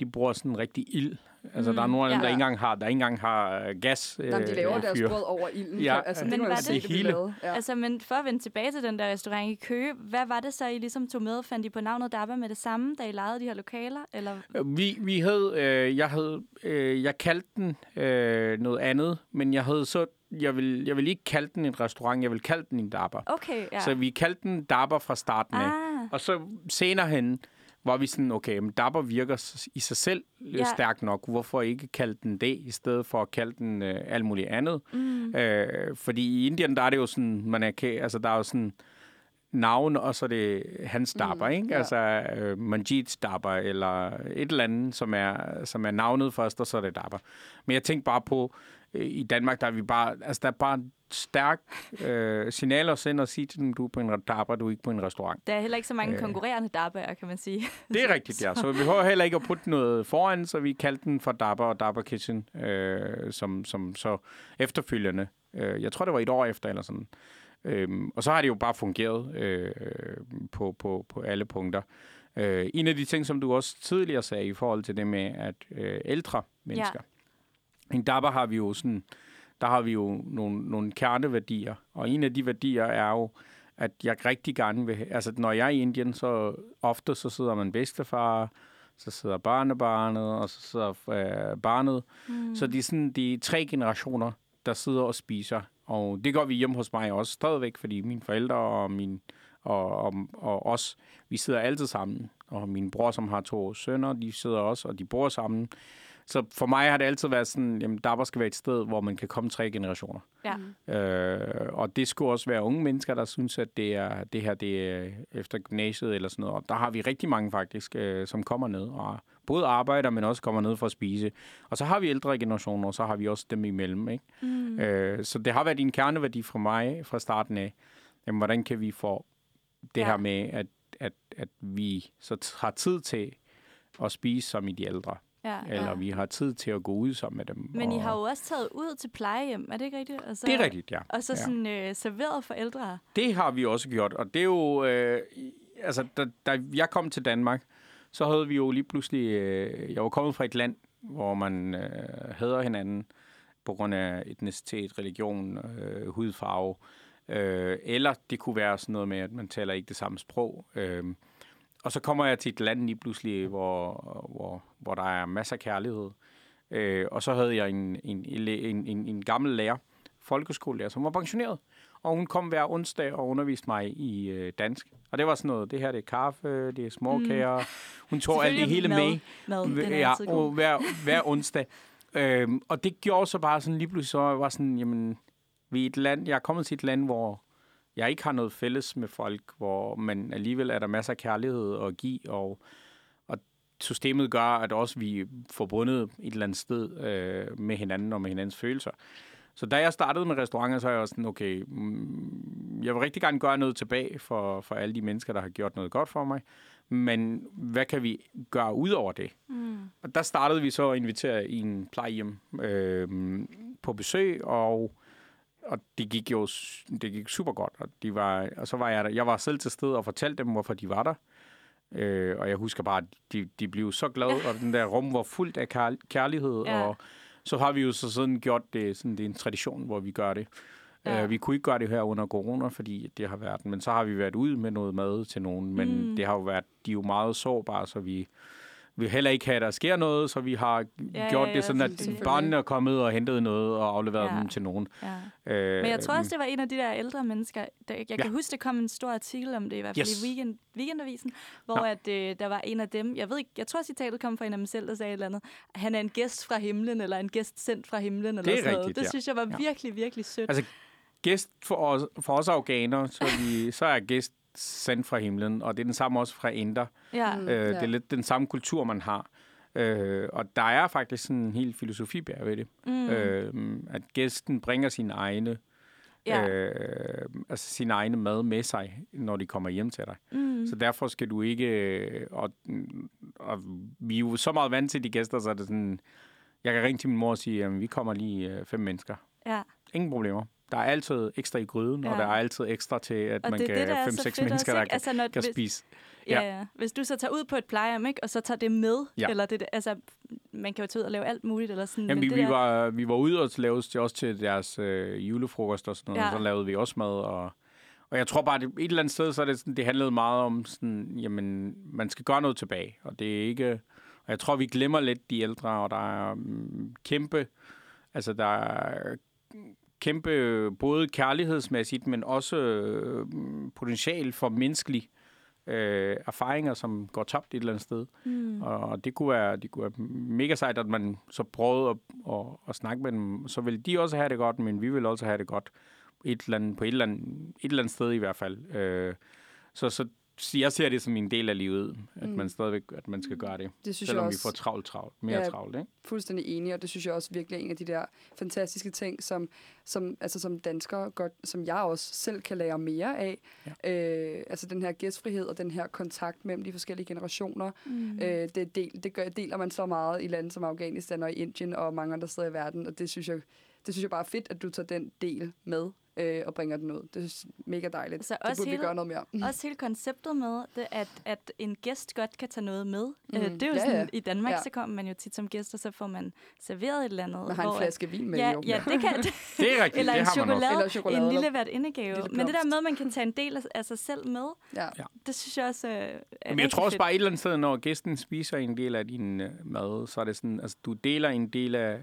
De bruger sådan en rigtig ild. Altså, mm, der er nogle af dem, ja, der ikke engang har, der ikke engang har gas. Jamen, øh, de laver øh, deres brød over ilden. Ja, altså, men det, var det, det hele. Ja. Altså, men for at vende tilbage til den der restaurant i Køge, hvad var det så, I ligesom tog med? Fandt I på navnet Dabba med det samme, da I lejede de her lokaler? Eller? Vi, vi havde, øh, jeg havde, øh, jeg kaldte den øh, noget andet, men jeg havde så, jeg vil, jeg vil ikke kalde den en restaurant, jeg vil kalde den en Dabba. Okay, ja. Så vi kaldte den Dabba fra starten af. Ah. Og så senere hen, var vi sådan, okay, men dabba virker i sig selv ja. stærkt nok. Hvorfor ikke kalde den det, i stedet for at kalde den øh, alt muligt andet? Mm. Øh, fordi i Indien, der er det jo sådan, man er, altså, der er jo sådan navn, og så er det hans dabba, mm. ikke? Ja. Altså øh, Manjits dabba, eller et eller andet, som er, som er navnet først, og så er det dabba. Men jeg tænkte bare på, øh, i Danmark, der er vi bare, altså der er bare stærk øh, signaler sender og sige til dem, du er på en dabba, du er ikke på en restaurant. Der er heller ikke så mange øh. konkurrerende dabbaer, kan man sige. Det er rigtigt, ja. Så vi behøver heller ikke at putte noget foran, så vi kaldte den for Dabba og Dabba Kitchen, øh, som, som så efterfølgende. Øh, jeg tror, det var et år efter eller sådan. Øh, og så har det jo bare fungeret øh, på, på, på alle punkter. Øh, en af de ting, som du også tidligere sagde i forhold til det med, at øh, ældre mennesker. Ja. En dabba har vi jo sådan... Der har vi jo nogle, nogle kerneværdier, og en af de værdier er jo, at jeg rigtig gerne vil... Altså, når jeg er i Indien, så ofte så sidder man bedstefar, så sidder barnebarnet, og så sidder øh, barnet. Mm. Så det er sådan de tre generationer, der sidder og spiser. Og det gør vi hjemme hos mig også stadigvæk, fordi mine forældre og, min, og, og, og os, vi sidder altid sammen. Og min bror, som har to sønner, de sidder også, og de bor sammen. Så for mig har det altid været sådan, jamen Dabba skal være et sted, hvor man kan komme tre generationer. Ja. Øh, og det skulle også være unge mennesker, der synes, at det, er, det her det er efter gymnasiet eller sådan noget. Og der har vi rigtig mange faktisk, øh, som kommer ned og både arbejder, men også kommer ned for at spise. Og så har vi ældre generationer, og så har vi også dem imellem. Ikke? Mm. Øh, så det har været en kerneværdi fra mig fra starten af. Jamen, hvordan kan vi få det ja. her med, at, at, at vi så har tid til at spise som i de ældre? Ja, eller ja. vi har tid til at gå ud sammen med dem. Men og... I har jo også taget ud til plejehjem, er det ikke rigtigt? Og så, det er rigtigt, ja. Og så ja. sådan øh, serveret for ældre. Det har vi også gjort, og det er jo... Øh, altså, da, da jeg kom til Danmark, så havde vi jo lige pludselig... Øh, jeg var kommet fra et land, hvor man øh, hader hinanden på grund af etnicitet, religion, øh, hudfarve. Øh, eller det kunne være sådan noget med, at man taler ikke det samme sprog. Øh, Og så kommer jeg til et land lige pludselig, hvor, hvor, hvor der er masser af kærlighed. Øh, og så havde jeg en, en, en, en, en gammel lærer, folkeskolelærer, som var pensioneret. Og hun kom hver onsdag og underviste mig i øh, dansk. Og det var sådan noget, det her det er kaffe, det er småkager. Mm. Hun tog alt det hele med, med. med. Ja, og hver, hver onsdag. Øh, og det gjorde så bare sådan lige pludselig, så jeg var sådan, jamen, vi er et land, jeg er kommet til et land, hvor... jeg ikke har noget fælles med folk, hvor man alligevel er der masser af kærlighed at give, og, og systemet gør, at også vi er forbundet et eller andet sted øh, med hinanden og med hinandens følelser. Så da jeg startede med restauranter, så er jeg også sådan, okay, mm, jeg vil rigtig gerne gøre noget tilbage for, for alle de mennesker, der har gjort noget godt for mig, men hvad kan vi gøre ud over det? Mm. Og der startede vi så at invitere en plejehjem øh, på besøg, og Og det gik jo det gik super godt, og, de var, og så var jeg der. Jeg var selv til stede og fortalte dem, hvorfor de var der. Øh, og jeg husker bare, at de, de blev så glade, og den der rum var fuldt af kærlighed. Ja. Og så har vi jo så sådan gjort det, sådan, det er en tradition, hvor vi gør det. Ja. Øh, vi kunne ikke gøre det her under corona, fordi det har været, men så har vi været ude med noget mad til nogen, men mm. det har jo været, de er jo meget sårbare, så vi... vi heller ikke have, at der sker noget, så vi har ja, gjort ja, ja, det sådan, at børnene er kommet og hentet noget og afleveret ja. dem til nogen. Ja. Øh, Men jeg tror også, det var en af de der ældre mennesker. Der, jeg kan ja. huske, der kom en stor artikel om det, i hvert fald yes. i weekend, Weekendavisen, hvor no. at, øh, der var en af dem, jeg ved ikke, jeg tror, citatet kom fra en af dem selv, der sagde et eller andet, han er en gæst fra himlen, eller en gæst sendt fra himlen, eller sådan noget. Det ja. synes jeg var ja. virkelig, virkelig sødt. Altså, gæst for os, for os afghanere, så, vi, så er gæst sendt fra himlen, og det er den samme også fra inder. Ja, øh, ja. Det er lidt den samme kultur, man har. Øh, og der er faktisk sådan en hel filosofi bag ved det. Mm. Øh, at gæsten bringer sine egne, ja. øh, altså sine egne mad med sig, når de kommer hjem til dig. Mm. Så derfor skal du ikke... Og, og vi er jo så meget vant til de gæster, så er det sådan... Jeg kan ringe til min mor og sige, at vi kommer lige fem mennesker. Ja. Ingen problemer. Der er altid ekstra i gryden, ja. og der er altid ekstra til, at og man det, kan have fem seks mennesker, der altså, kan, kan hvis, spise. Ja. Ja, ja. Hvis du så tager ud på et plejehjem, ikke, og så tager det med, ja. eller det, altså, man kan jo tage ud og lave alt muligt. Eller sådan, Jamen, vi, det vi, var, vi var ude og lavede til, også til deres øh, julefrokost og sådan noget, ja. og så lavede vi også mad. Og, og jeg tror bare, at et eller andet sted, så er det, sådan, det handlede meget om, sådan, jamen, man skal gøre noget tilbage. Og det er ikke... Og jeg tror, vi glemmer lidt de ældre, og der er mm, kæmpe... Altså, der er, kæmpe både kærlighedsmæssigt, men også øh, potentiale for menneskelige øh, erfaringer, som går tabt et eller andet sted. Mm. Og det kunne være, det kunne være mega sejt, at man så prøvede at, at, at snakke med dem. Så vil de også have det godt, men vi vil også have det godt et eller andet, på et eller andet, et eller andet sted i hvert fald. Øh, så, så jeg ser det som en del af livet, at mm. man stadigvæk at man skal gøre det, det synes selvom jeg også, vi får travlt, travlt, mere ja, travlt. Ikke? Fuldstændig enig, og det synes jeg også virkelig er en af de der fantastiske ting, som, som, altså, som danskere, godt, som jeg også selv kan lære mere af. Ja. Øh, altså den her gæstfrihed og den her kontakt mellem de forskellige generationer, mm. øh, det, del, det gør, deler man så meget i lande som Afghanistan og Indien og mange andre steder i verden, og det synes jeg, det synes jeg bare er fedt, at du tager den del med øh, og bringer den ud. Det er mega dejligt. Så det burde hele, vi gøre noget mere. Også hele konceptet med, det, at, at en gæst godt kan tage noget med. Mm. Øh, det er jo ja, sådan, ja. I Danmark, ja. Så kommer man jo tit som gæst, og så får man serveret et eller andet. Man har en flaske vin med. Ja, ja, det kan det. Det er rigtigt, eller det har chokolade, man også. Eller chokolade. En lille værtindegave. Men det der med, at man kan tage en del af sig selv med, ja. Det synes jeg også øh, er men jeg tror også fedt. Bare et eller andet sted, når gæsten spiser en del af din øh, mad, så er det sådan, altså du deler en del af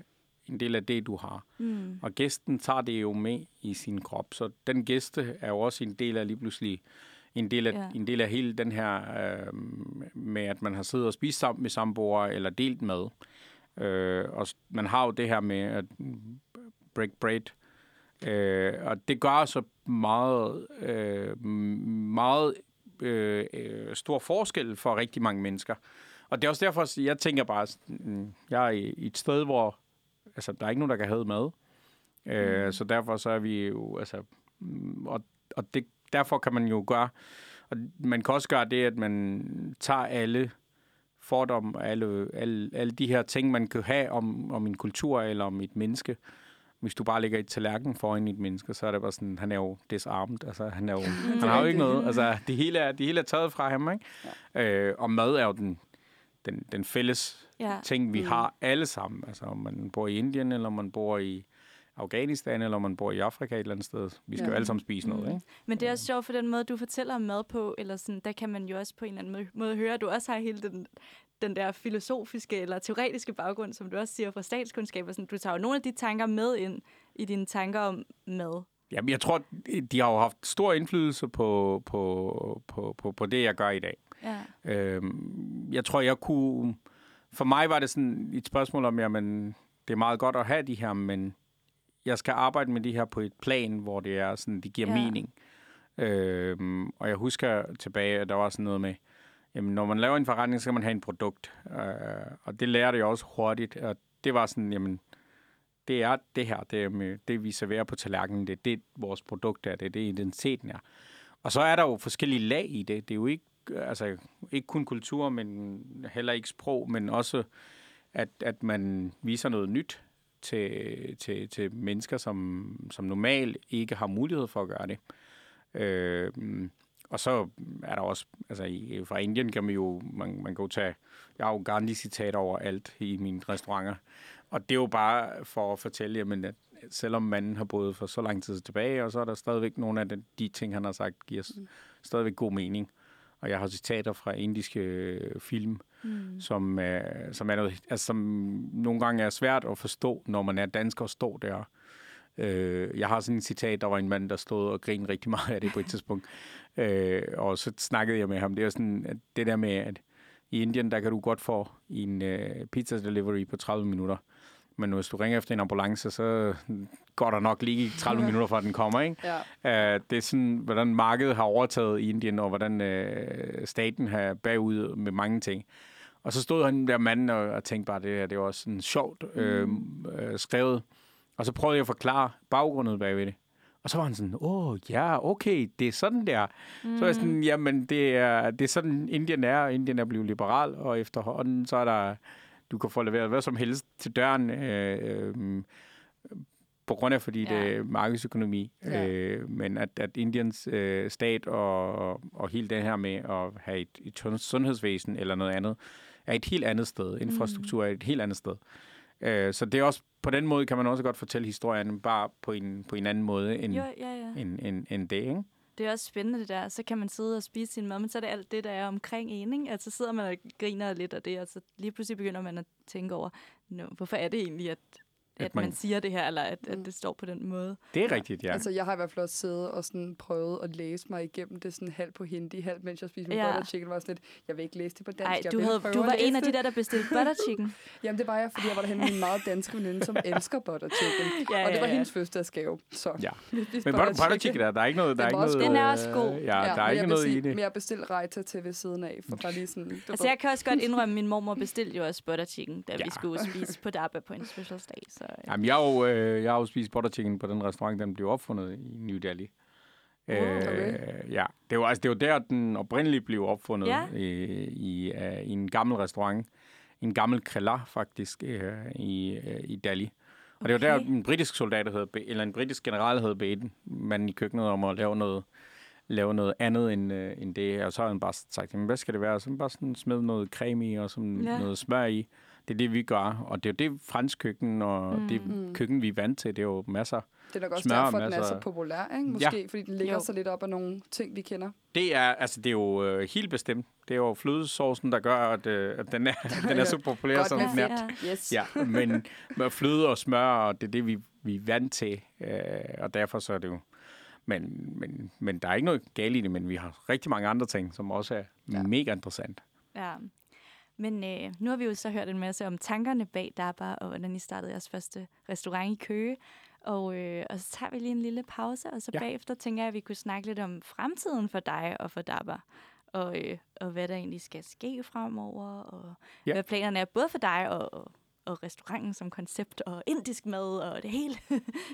en del af det, du har. Mm. Og gæsten tager det jo med i sin krop. Så den gæste er jo også en del af lige pludselig, en del af, yeah. en del af hele den her, øh, med at man har siddet og spist sammen med samboere, eller delt med. Øh, og man har jo det her med at break bread. Øh, og det gør så meget, øh, meget øh, stor forskel for rigtig mange mennesker. Og det er også derfor, jeg tænker bare, jeg er i et sted, hvor altså, der er ikke nogen, der kan have mad. Øh, mm. Så derfor så er vi jo, altså, og, og det, derfor kan man jo gøre, og man kan også gøre det, at man tager alle fordomme, alle, alle, alle de her ting, man kan have om, om en kultur eller om et menneske. Hvis du bare lægger et tallerken foran et menneske, så er det bare sådan, han er jo disarmed, altså han er jo, han har jo ikke noget, altså det hele er, det hele er taget fra ham, ikke? Ja. Øh, og mad er jo den, den, den fælles ja. Ting, vi mm. har alle sammen. Altså, om man bor i Indien, eller om man bor i Afghanistan, eller om man bor i Afrika et eller andet sted. Vi skal ja. Jo alle sammen spise noget, mm. ikke? Men det er også sjovt for den måde, du fortæller om mad på, eller sådan, der kan man jo også på en eller anden måde høre, at du også har hele den, den der filosofiske eller teoretiske baggrund, som du også siger fra statskundskab, og sådan, du tager jo nogle af de tanker med ind i dine tanker om mad. Jamen, jeg tror, de har jo haft stor indflydelse på, på, på, på, på det, jeg gør i dag. Ja. Øhm, jeg tror, jeg kunne... For mig var det sådan et spørgsmål om, jamen, det er meget godt at have de her, men jeg skal arbejde med de her på et plan, hvor det er sådan, det giver yeah. mening. Øhm, og jeg husker tilbage, at der var sådan noget med, jamen, når man laver en forretning, så skal man have en produkt. Øh, og det lærte jeg også hurtigt. Og det var sådan, jamen, det er det her, det, er det vi serverer på tallerkenen, det er det, vores produkt er, det er det, identiteten er. Og så er der jo forskellige lag i det. Det er jo ikke altså ikke kun kultur, men heller ikke sprog, men også, at, at man viser noget nyt til, til, til mennesker, som, som normalt ikke har mulighed for at gøre det. Øh, og så er der også, altså i, fra Indien kan man jo, man, man kan jo tage, jeg har jo Gandhi-citater over alt i mine restauranter, og det er jo bare for at fortælle, jamen, at selvom manden har boet for så lang tid tilbage, og så er der stadigvæk nogle af de, de ting, han har sagt, giver stadigvæk god mening. Og jeg har citater fra indiske film, mm. som, øh, som, er noget, altså, som nogle gange er svært at forstå, når man er dansker og står der. Øh, jeg har sådan et citat, der var en mand, der stod og grinede rigtig meget af det på et tidspunkt. øh, og så snakkede jeg med ham. Det er sådan, at det der med, at i Indien, der kan du godt få en øh, pizza delivery på tredive minutter. Men hvis du ringer efter en ambulance, så går der nok lige tredive minutter, før den kommer, ikke? Ja. Uh, det er sådan, hvordan markedet har overtaget i Indien, og hvordan uh, staten har bagud med mange ting. Og så stod han der manden og, og tænkte bare, det her, det var også sådan sjovt uh, uh, skrevet. Og så prøvede jeg at forklare baggrunden bagved det. Og så var han sådan, åh, oh, ja, okay, det er sådan der. Mm. Så var jeg sådan, jamen, det er, det er sådan, Indien er, og Indien er blevet liberal, og efterhånden, så er der... Du kan få leveret hvad som helst til døren, øh, øh, på grund af, fordi ja. Det er markedsøkonomi. Ja. Øh, men at, at Indiens øh, stat og, og hele det her med at have et, et sundhedsvæsen eller noget andet, er et helt andet sted. Infrastruktur mm. er et helt andet sted. Øh, så det er også, på den måde kan man også godt fortælle historien, bare på en, på en anden måde end, jo, ja, ja. end, end, end det, ikke? Det er også spændende det der. Så kan man sidde og spise sin mad, men så er det alt det, der er omkring en, ikke? Altså sidder man og griner lidt af det, og så lige pludselig begynder man at tænke over, no, hvorfor er det egentlig, at, at, at man, man siger det her, eller at, mm. at det står på den måde. Det er rigtigt, ja. Altså jeg har i hvert fald også siddet og sådan prøvet at læse mig igennem det sådan halv på hindi, halv mens jeg spiste ja. Med butter chicken, var sådan lidt, jeg vil ikke læse det på dansk. Ej, du, havde, du var en af de der, der bestilte butter chicken. Jamen det var jeg, fordi jeg var derhenne med en meget dansk veninde, som elsker butter chicken. Ja, ja, ja. Og det var hendes fødselsdagsgave. Så. Ja. Men butter, butter chicken, der, der er ikke noget, der er ikke noget. Den er også god. Ja, der ja, er ikke noget i det. Men jeg bestilte rejter til ved siden af, for bare lige sådan. Altså jeg kan også godt indrømme, min mormor bestilte jo også butter chicken, da vi skulle spise på Dabba på en fødselsdagsdag. Så, ja. Jamen, jeg har jo, øh, jeg har jo spist butter chicken på den restaurant, den blev opfundet i New Delhi. Wow, okay. øh, ja, det var altså det var der, den oprindeligt blev opfundet ja. øh, i, øh, i en gammel restaurant, en gammel kræller faktisk øh, i, øh, i Delhi. Og det var der, en britisk soldat hed, eller en britisk general havde bedt manden i køkkenet om at lave noget, lave noget andet end, øh, end det. Og så har han bare sagt, hvad skal det være? Så bare sådan smid noget creme i, og sådan ja. noget smør i. Det er det, vi gør. Og det er jo det fransk køkken, og mm. det køkken, vi er vant til, det er jo masser. Det er nok også derfor, at den er så populær, ikke? Måske, ja. fordi den ligger jo. sig lidt op af nogle ting, vi kender. Det er, altså, det er jo øh, helt bestemt. Det er jo flødesaucen, der gør, at, øh, at den, er, den er så populær, godt, som den er. Yes. Ja, men fløde og smør, og det er det, vi, vi er vant til. Øh, og derfor så er det jo... Men, men, men der er ikke noget galt i det, men vi har rigtig mange andre ting, som også er ja. mega interessant. Ja. Men øh, nu har vi jo så hørt en masse om tankerne bag Dabba, og hvordan I startede jeres første restaurant i Køge. Og, øh, og så tager vi lige en lille pause, og så ja. bagefter tænker jeg, at vi kunne snakke lidt om fremtiden for dig og for Dabba. Og, øh, og hvad der egentlig skal ske fremover, og ja. hvad planerne er både for dig og, og, og restauranten som koncept, og indisk mad, og det hele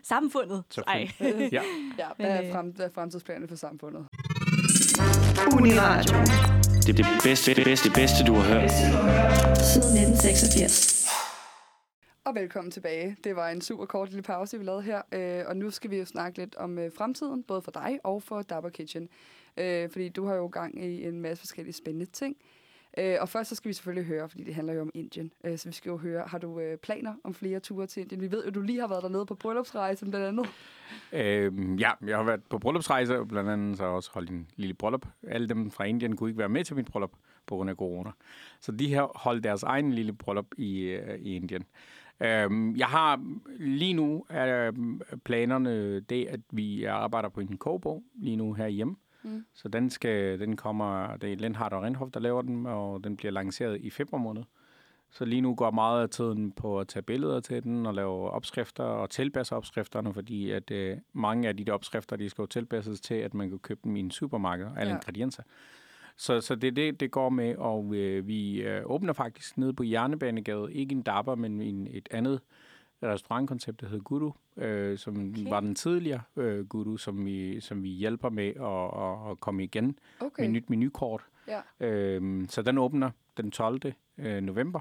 samfundet. Ej. ja. ja, hvad er, frem, hvad er fremtidsplanerne for samfundet? Uniradio. Det er det bedste, det bedste, det bedste, du har hørt. Siden nitten seksogfirs. Og velkommen tilbage. Det var en super kort lille pause, vi lavede her. Øh, og nu skal vi jo snakke lidt om øh, fremtiden, både for dig og for Dabba Kitchen. Øh, fordi du har jo gang i en masse forskellige spændende ting. Øh, og først så skal vi selvfølgelig høre, fordi det handler jo om Indien. Øh, så vi skal jo høre, har du øh, planer om flere ture til Indien? Vi ved jo, du lige har været dernede på bryllupsrejse blandt andet. Øh, ja, jeg har været på bryllupsrejse, og blandt andet så har jeg også holdt en lille bryllup. Alle dem fra Indien kunne ikke være med til mit bryllup på grund af corona. Så de har holdt deres egen lille bryllup i, øh, i Indien. Øh, jeg har lige nu øh, planerne det, at vi arbejder på en kogebog lige nu herhjemme. Mm. Så den, skal, den kommer, det er Lindhardt og Rindhof, der laver den, og den bliver lanceret i februar måned. Så lige nu går meget af tiden på at tage billeder til den og lave opskrifter og tilpasse opskrifterne, fordi at, øh, mange af de der opskrifter, de skal jo tilpasses til, at man kan købe dem i en supermarked, alle ja. ingredienser. Så, så det er det, det går med, og øh, vi øh, åbner faktisk nede på Jernbanegade, ikke en Dabba, men en, et andet restaurantkoncept, der hedder Guru, øh, som okay. var den tidligere øh, Guru, som vi, som vi hjælper med at, at komme igen okay. med nyt menukort. Ja. Øh, så den åbner den tolvte november.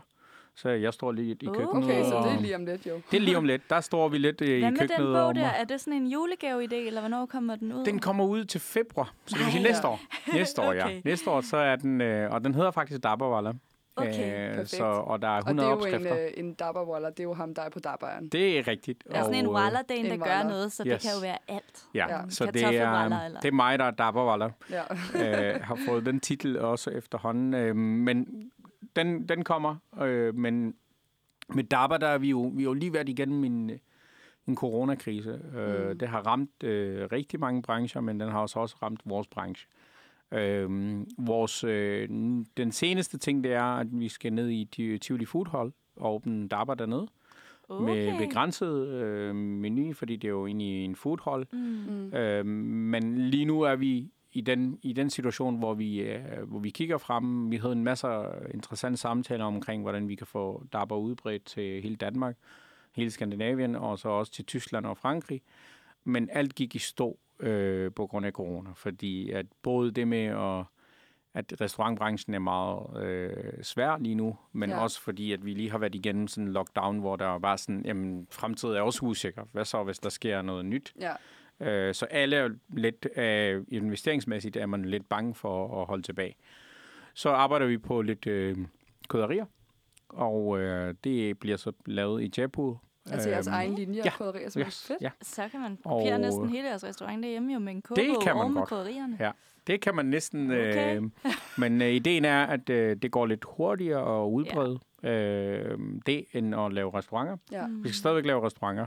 Så jeg står lige i uh, køkkenet. Okay, så det er lige om lidt, jo. Det er lige om lidt. Der står vi lidt øh, i køkkenet. Hvad med den bog der? Er det sådan en julegave-idé, eller hvornår kommer den ud? Den kommer ud til februar, så det vil sige næste år. Næste år, okay. ja. Næste år, så er den, øh, og den hedder faktisk Dabbawala. Okay, Æh, så, og der er hundrede opskrifter. Og det er opskrifter. jo en, en Dabbawala, det er jo ham, der er på Dabba'eren. Det er rigtigt. Der er sådan en Walla-dagen, der gør noget, så yes. det kan jo være alt. Ja, ja. så det er, det er mig, der er Dabbawala. Ja. Æh, har fået den titel også efterhånden. Æh, men den, den kommer. Øh, men med Dabba, der er vi jo, vi er jo lige været igennem en, en coronakrise. Øh, mm. Det har ramt øh, rigtig mange brancher, men den har også, også ramt vores branche. Øhm, vores, øh, den seneste ting, det er, at vi skal ned i Tivoli Food Hall og åbne Dabba dernede okay. med begrænset øh, menu, fordi det er jo egentlig en food hall. Mm-hmm. Øhm, men lige nu er vi i den, i den situation, hvor vi, øh, hvor vi kigger frem. Vi havde en masse interessante samtaler omkring, hvordan vi kan få Dabba udbredt til hele Danmark, hele Skandinavien og så også til Tyskland og Frankrig. Men alt gik i stå. Øh, på grund af corona, fordi at både det med, at, at restaurantbranchen er meget øh, svær lige nu, men ja. også fordi, at vi lige har været igennem sådan en lockdown, hvor der var sådan, jamen, fremtiden er også usikker. Hvad så, hvis der sker noget nyt? Ja. Øh, så alle er lidt, øh, investeringsmæssigt er man lidt bange for at holde tilbage. Så arbejder vi på lidt øh, krydderier, og øh, det bliver så lavet i Jaipur. Altså jeres øhm, egen linje af ja, krydderier, som yes, er fedt. Ja. Så kan man kopiere og næsten hele jeres restaurant derhjemme jo med en kogebog og med krydderierne. Ja, det kan man næsten. Okay. Øh, men øh, ideen er, at øh, det går lidt hurtigere at udbrede yeah. øh, det, end at lave restauranter. Ja. Vi skal stadigvæk lave restauranter,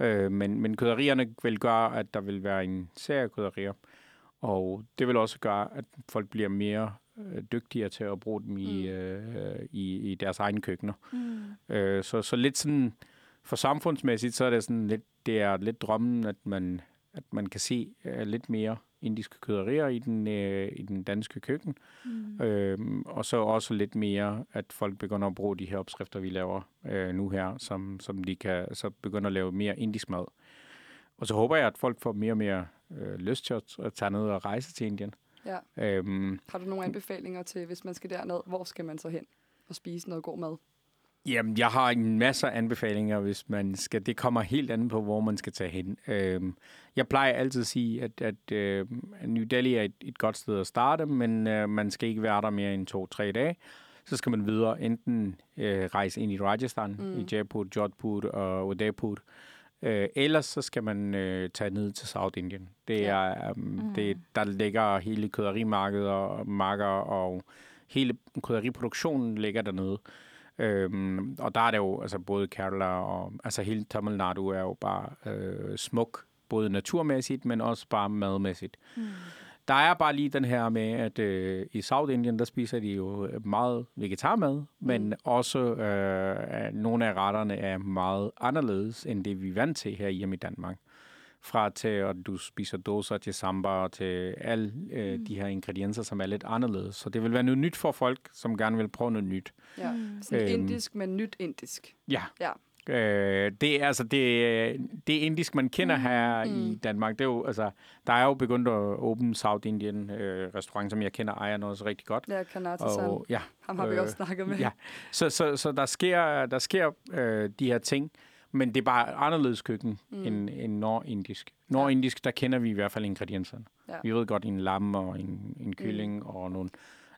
øh, men, men krydderierne vil gøre, at der vil være en serie krydderier. Og det vil også gøre, at folk bliver mere dygtigere til at bruge dem i, mm. øh, i, i deres egne køkkener. Mm. Øh, så, så lidt sådan... For samfundsmæssigt, så er det sådan lidt, det er lidt drømmen, at man, at man kan se uh, lidt mere indiske krydderier i den, uh, i den danske køkken. Mm. Uh, og så også lidt mere, at folk begynder at bruge de her opskrifter, vi laver uh, nu her, som, som de kan så begynde at lave mere indisk mad. Og så håber jeg, at folk får mere og mere uh, lyst til at, at tage ned og rejse til Indien. Ja. Uh, Har du nogle anbefalinger til, hvis man skal derned, hvor skal man så hen og spise noget god mad? Jamen, jeg har en masse anbefalinger, hvis man skal. Det kommer helt an på, hvor man skal tage hen. Øhm, jeg plejer altid at sige, at, at øh, New Delhi er et, et godt sted at starte, men øh, man skal ikke være der mere end to-tre dage. Så skal man videre enten øh, rejse ind i Rajasthan, mm. i Jaipur, Jodhpur og Udaipur. Øh, ellers så skal man øh, tage ned til South-Indien. Det er, øh, mm. det, der ligger hele krydderimarkedet og marker, og hele krydderiproduktionen ligger dernede. Øhm, og der er det jo altså både Kerala og altså hele Tamil Nadu er jo bare øh, smuk, både naturmæssigt, men også bare madmæssigt. Mm. Der er bare lige den her med, at øh, i South-Indien, der spiser de jo meget vegetarmad, mm. men også øh, nogle af retterne er meget anderledes, end det vi er vant til her hjemme i Danmark. Fra til, at du spiser doser til sambar til alle øh, mm. de her ingredienser, som er lidt anderledes. Så det vil være noget nyt for folk, som gerne vil prøve noget nyt. Ja, mm. sådan æm... indisk, men nyt indisk. Ja. ja. Øh, det er altså det, det indisk, man kender mm. her mm. i Danmark. Det er jo, altså, der er jo begyndt at åbne South Indian øh, restaurant, som jeg kender Aya også rigtig godt. Ja, Karnataka. Ja, ham har øh, vi også snakket med. Ja. Så, så, så der sker, der sker øh, de her ting. Men det er bare anderledes køkken mm. end, end nordindisk. Nordindisk, der kender vi i hvert fald ingredienserne. Ja. Vi ved godt en lam og en, en kylling mm. og nogle...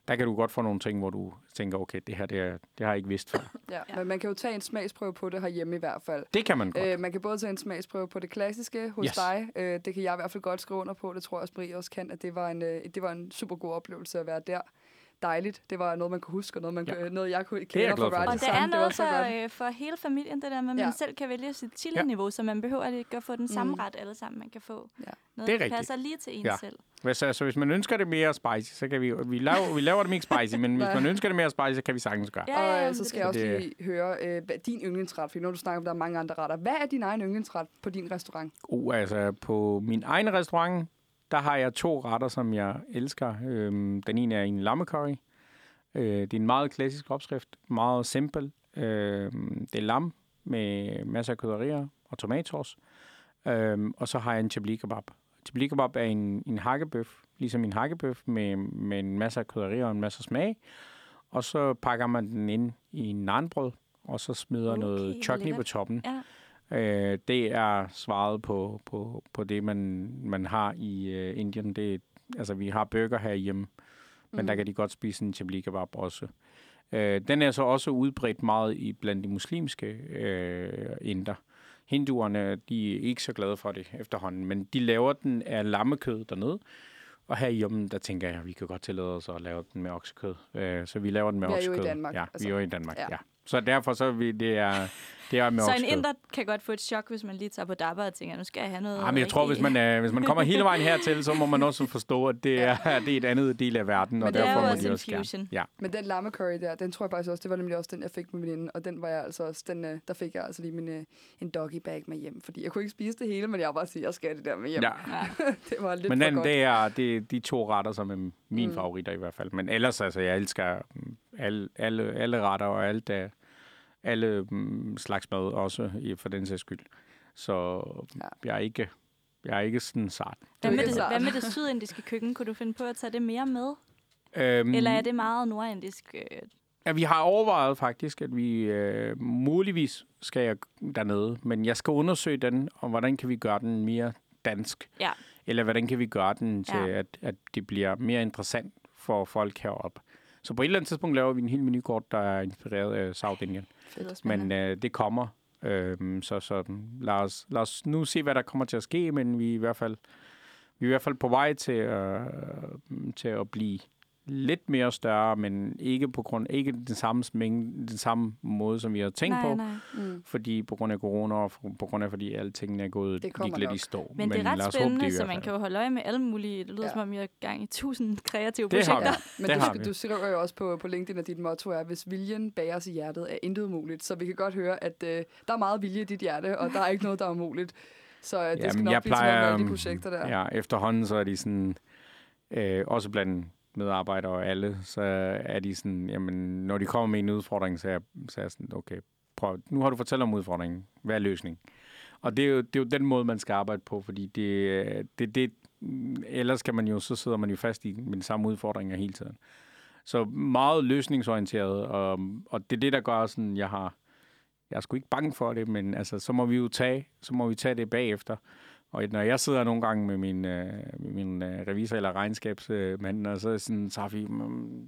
Der kan du godt få nogle ting, hvor du tænker, okay, det her det, er, det har jeg ikke vidst før. Ja, ja, men man kan jo tage en smagsprøve på det herhjemme i hvert fald. Det kan man godt. Æ, man kan både tage en smagsprøve på det klassiske hos yes. dig. Æ, det kan jeg i hvert fald godt skrive under på. Det tror jeg også, Marie også kan, at det var en, det var en super god oplevelse at være der. Dejligt. Det var noget, man kunne huske, og noget, man ja. kunne, noget jeg kunne kende for Rajasthan. Og det er noget det for, øh, for hele familien, det der med, at ja. man selv kan vælge sit chili-niveau, ja. så man behøver ikke at få den samme mm. ret alle sammen. Man kan få ja. noget, det der rigtigt. passer lige til en ja. selv. Hvis, altså, hvis man ønsker det mere spicy, så kan vi... Vi laver, vi laver det ikke spicy, men hvis man ønsker det mere spicy, så kan vi sagtens gøre. Ja, ja, ja, og så skal det, jeg også lige det. høre øh, hvad, din yndlingsret, for når du snakker om, der er mange andre retter. Hvad er din egen yndlingsret på din restaurant? Oh, altså på min egen restaurant... Der har jeg to retter, som jeg elsker. Øhm, den ene er en lammekøge. Øh, det er en meget klassisk opskrift. Meget simpel. Øh, det er lam med masser af krydderier og tomatsauce. Øh, og så har jeg en tabli kebab. Tabli kebab er en, en hakkebøf. Ligesom en hakkebøf med, med en masse af krydderier og en masse smag. Og så pakker man den ind i en naanbrød. Og så smider okay, noget chutney på toppen. Ja. Øh, det er svaret på, på, på det, man, man har i øh, Indien. Det, altså, vi har burger herhjemme, mm. men der kan de godt spise en tabli kebab også. Øh, den er så også udbredt meget i, blandt de muslimske øh, inder. Hinduerne, de er ikke så glade for det efterhånden, men de laver den af lammekød dernede. Og herhjemme, der tænker jeg, at vi kan godt tillade os at lave den med oksekød. Øh, så vi laver den med oksekød. Vi er oksekød. jo i Danmark. Ja, altså. vi er jo i Danmark, ja. ja. Så derfor så vi det er det er med så en inder kan godt få et chok, hvis man lige tager på Dabba og tænker, nu skal jeg have noget. Jamen, jeg rigtig... tror, hvis man øh, hvis man kommer hele vejen hertil, så må man også forstå, at det er det er et andet del af verden, men og derfor må de også gerne. Ja. Men den lamme curry der, den tror jeg faktisk også, det var nemlig også den jeg fik med min veninde, og den var jeg altså også den der fik jeg altså lige min en doggy bag med hjem, fordi jeg kunne ikke spise det hele, men jeg var bare sige, jeg skal det der med hjem. Ja. Det var lidt men for den, godt. Men den der det de to retter som er mine mm. favoritter i hvert fald, men ellers altså jeg elsker Alle, alle, alle retter og alt der, alle mm, slags mad også i, for den sags skyld. Så ja. jeg er ikke, jeg er ikke sådan sart. Hvad med det, hvad med det sydindiske køkken? Kunne du finde på at tage det mere med? Øhm, Eller er det meget nordindisk? Ja, vi har overvejet faktisk, at vi øh, muligvis skal jeg dernede, men jeg skal undersøge den, og hvordan kan vi gøre den mere dansk? Ja. Eller hvordan kan vi gøre den til, ja. at, at det bliver mere interessant for folk heroppe? Så på et eller andet tidspunkt laver vi en hel menukort, der er inspireret af South Indian. Men øh, det kommer. Øh, så så lad, os, lad os nu se, hvad der kommer til at ske, men vi er i hvert fald, vi er i hvert fald på vej til, øh, til at blive lidt mere større, men ikke på grund ikke den samme, mængde, den samme måde, som vi har tænkt nej, på. Nej. Mm. Fordi på grund af corona, og på grund af, fordi alle tingene er gået lidt nok. i stå. Men, men det er ret spændende, så man kan jo holde øje med alle mulige, det lyder ja. som om, jeg er gang i tusind kreative det projekter. Men det du, du skriver jo også på, på LinkedIn, at dit motto er, hvis viljen bærer sig i hjertet, er intet umuligt. Så vi kan godt høre, at øh, der er meget vilje i dit hjerte, og der er ikke noget, der er umuligt. Så øh, det Jamen, skal nok blive plejer, til de projekter der. Ja, efterhånden så er de sådan, øh, også blandt medarbejdere og alle, så er de sådan, jamen, når de kommer med en udfordring, så er, så er sådan, okay, prøv, nu har du fortalt om udfordringen. Hvad er løsningen? Og det er jo, det er jo den måde, man skal arbejde på, fordi det, det, det, ellers kan man jo, så sidder man jo fast i den samme udfordringer hele tiden. Så meget løsningsorienteret, og, og det er det, der gør sådan, jeg har... Jeg er sgu ikke bange for det, men altså, så må vi jo tage, så må vi tage det bagefter. Og når jeg sidder nogle gange med min, øh, med min øh, revisor eller regnskabsmand, øh, og så er sådan, Safi,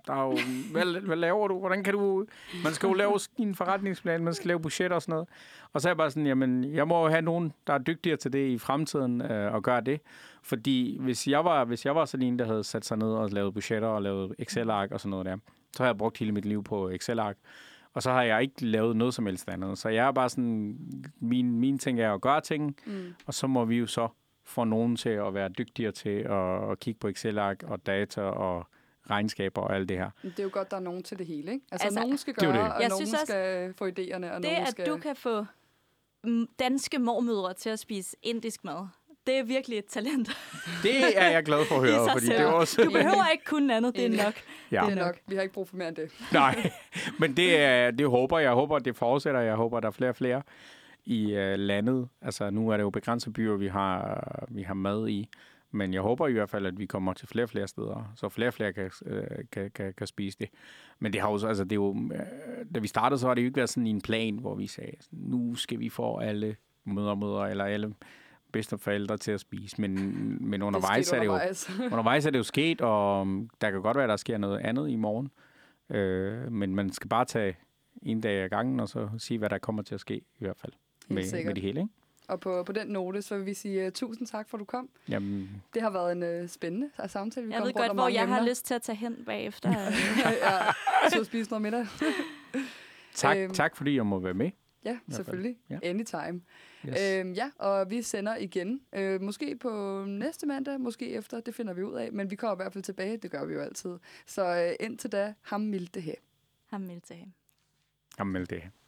der er jo, hvad, hvad laver du? Hvordan kan du? Man skal jo lave en forretningsplan, man skal lave budget og sådan noget. Og så er jeg bare sådan, jamen, jeg må jo have nogen, der er dygtigere til det i fremtiden, øh, og gøre det. Fordi hvis jeg var, hvis jeg var sådan en, der havde sat sig ned og lavet budgetter og lavet Excel-ark og sådan noget der, så har jeg brugt hele mit liv på Excel-ark. Og så har jeg ikke lavet noget som helst andet. Så jeg er bare sådan, min, mine ting er at gøre ting, mm. og så må vi jo så få nogen til at være dygtigere til at, at kigge på Excel-ark og data og regnskaber og alt det her. Det er jo godt, der er nogen til det hele, ikke? Altså, altså nogen skal gøre, det det. og jeg nogen synes også, skal få idéerne. Og det, nogen skal... at du kan få danske mormødre til at spise indisk mad, det er virkelig et talent. Det er jeg glad for at høre, fordi det er også... Du behøver ikke kun andet, det er nok. Ja. Det er nok. Vi har ikke brug for mere end det. Nej, men det, er, det håber jeg. Jeg håber, det fortsætter. Jeg håber, der er flere og flere i øh, landet. Altså, nu er det jo begrænsede byer, vi har, vi har mad i. Men jeg håber i hvert fald, at vi kommer til flere og flere steder, så flere og flere kan, øh, kan, kan, kan spise det. Men det har jo, altså, det er jo, øh, da vi startede, så har det jo ikke været sådan en plan, hvor vi sagde, nu skal vi få alle mødre og mødre, eller alle... bedste forældre til at spise, men, men undervejs, det er det jo, undervejs er det jo sket, og der kan godt være, at der sker noget andet i morgen, øh, men man skal bare tage en dag ad gangen, og så sige, hvad der kommer til at ske, i hvert fald, med, med det hele, ikke? Og på, på den note, så vil vi sige uh, tusind tak, for du kom. Jamen. Det har været en uh, spændende samtale. Vi jeg kom ved godt, hvor jeg har lyst til at tage hen bagefter. Ja, så spise noget middag. tak, øhm. tak, fordi jeg må være med. Ja, selvfølgelig. Ja. Anytime. Yes. Øhm, ja, og vi sender igen. Øh, måske på næste mandag, måske efter. Det finder vi ud af. Men vi kommer i hvert fald tilbage. Det gør vi jo altid. Så øh, indtil da, ham mildt det her. Ham mildt det her. Ham mildt det her.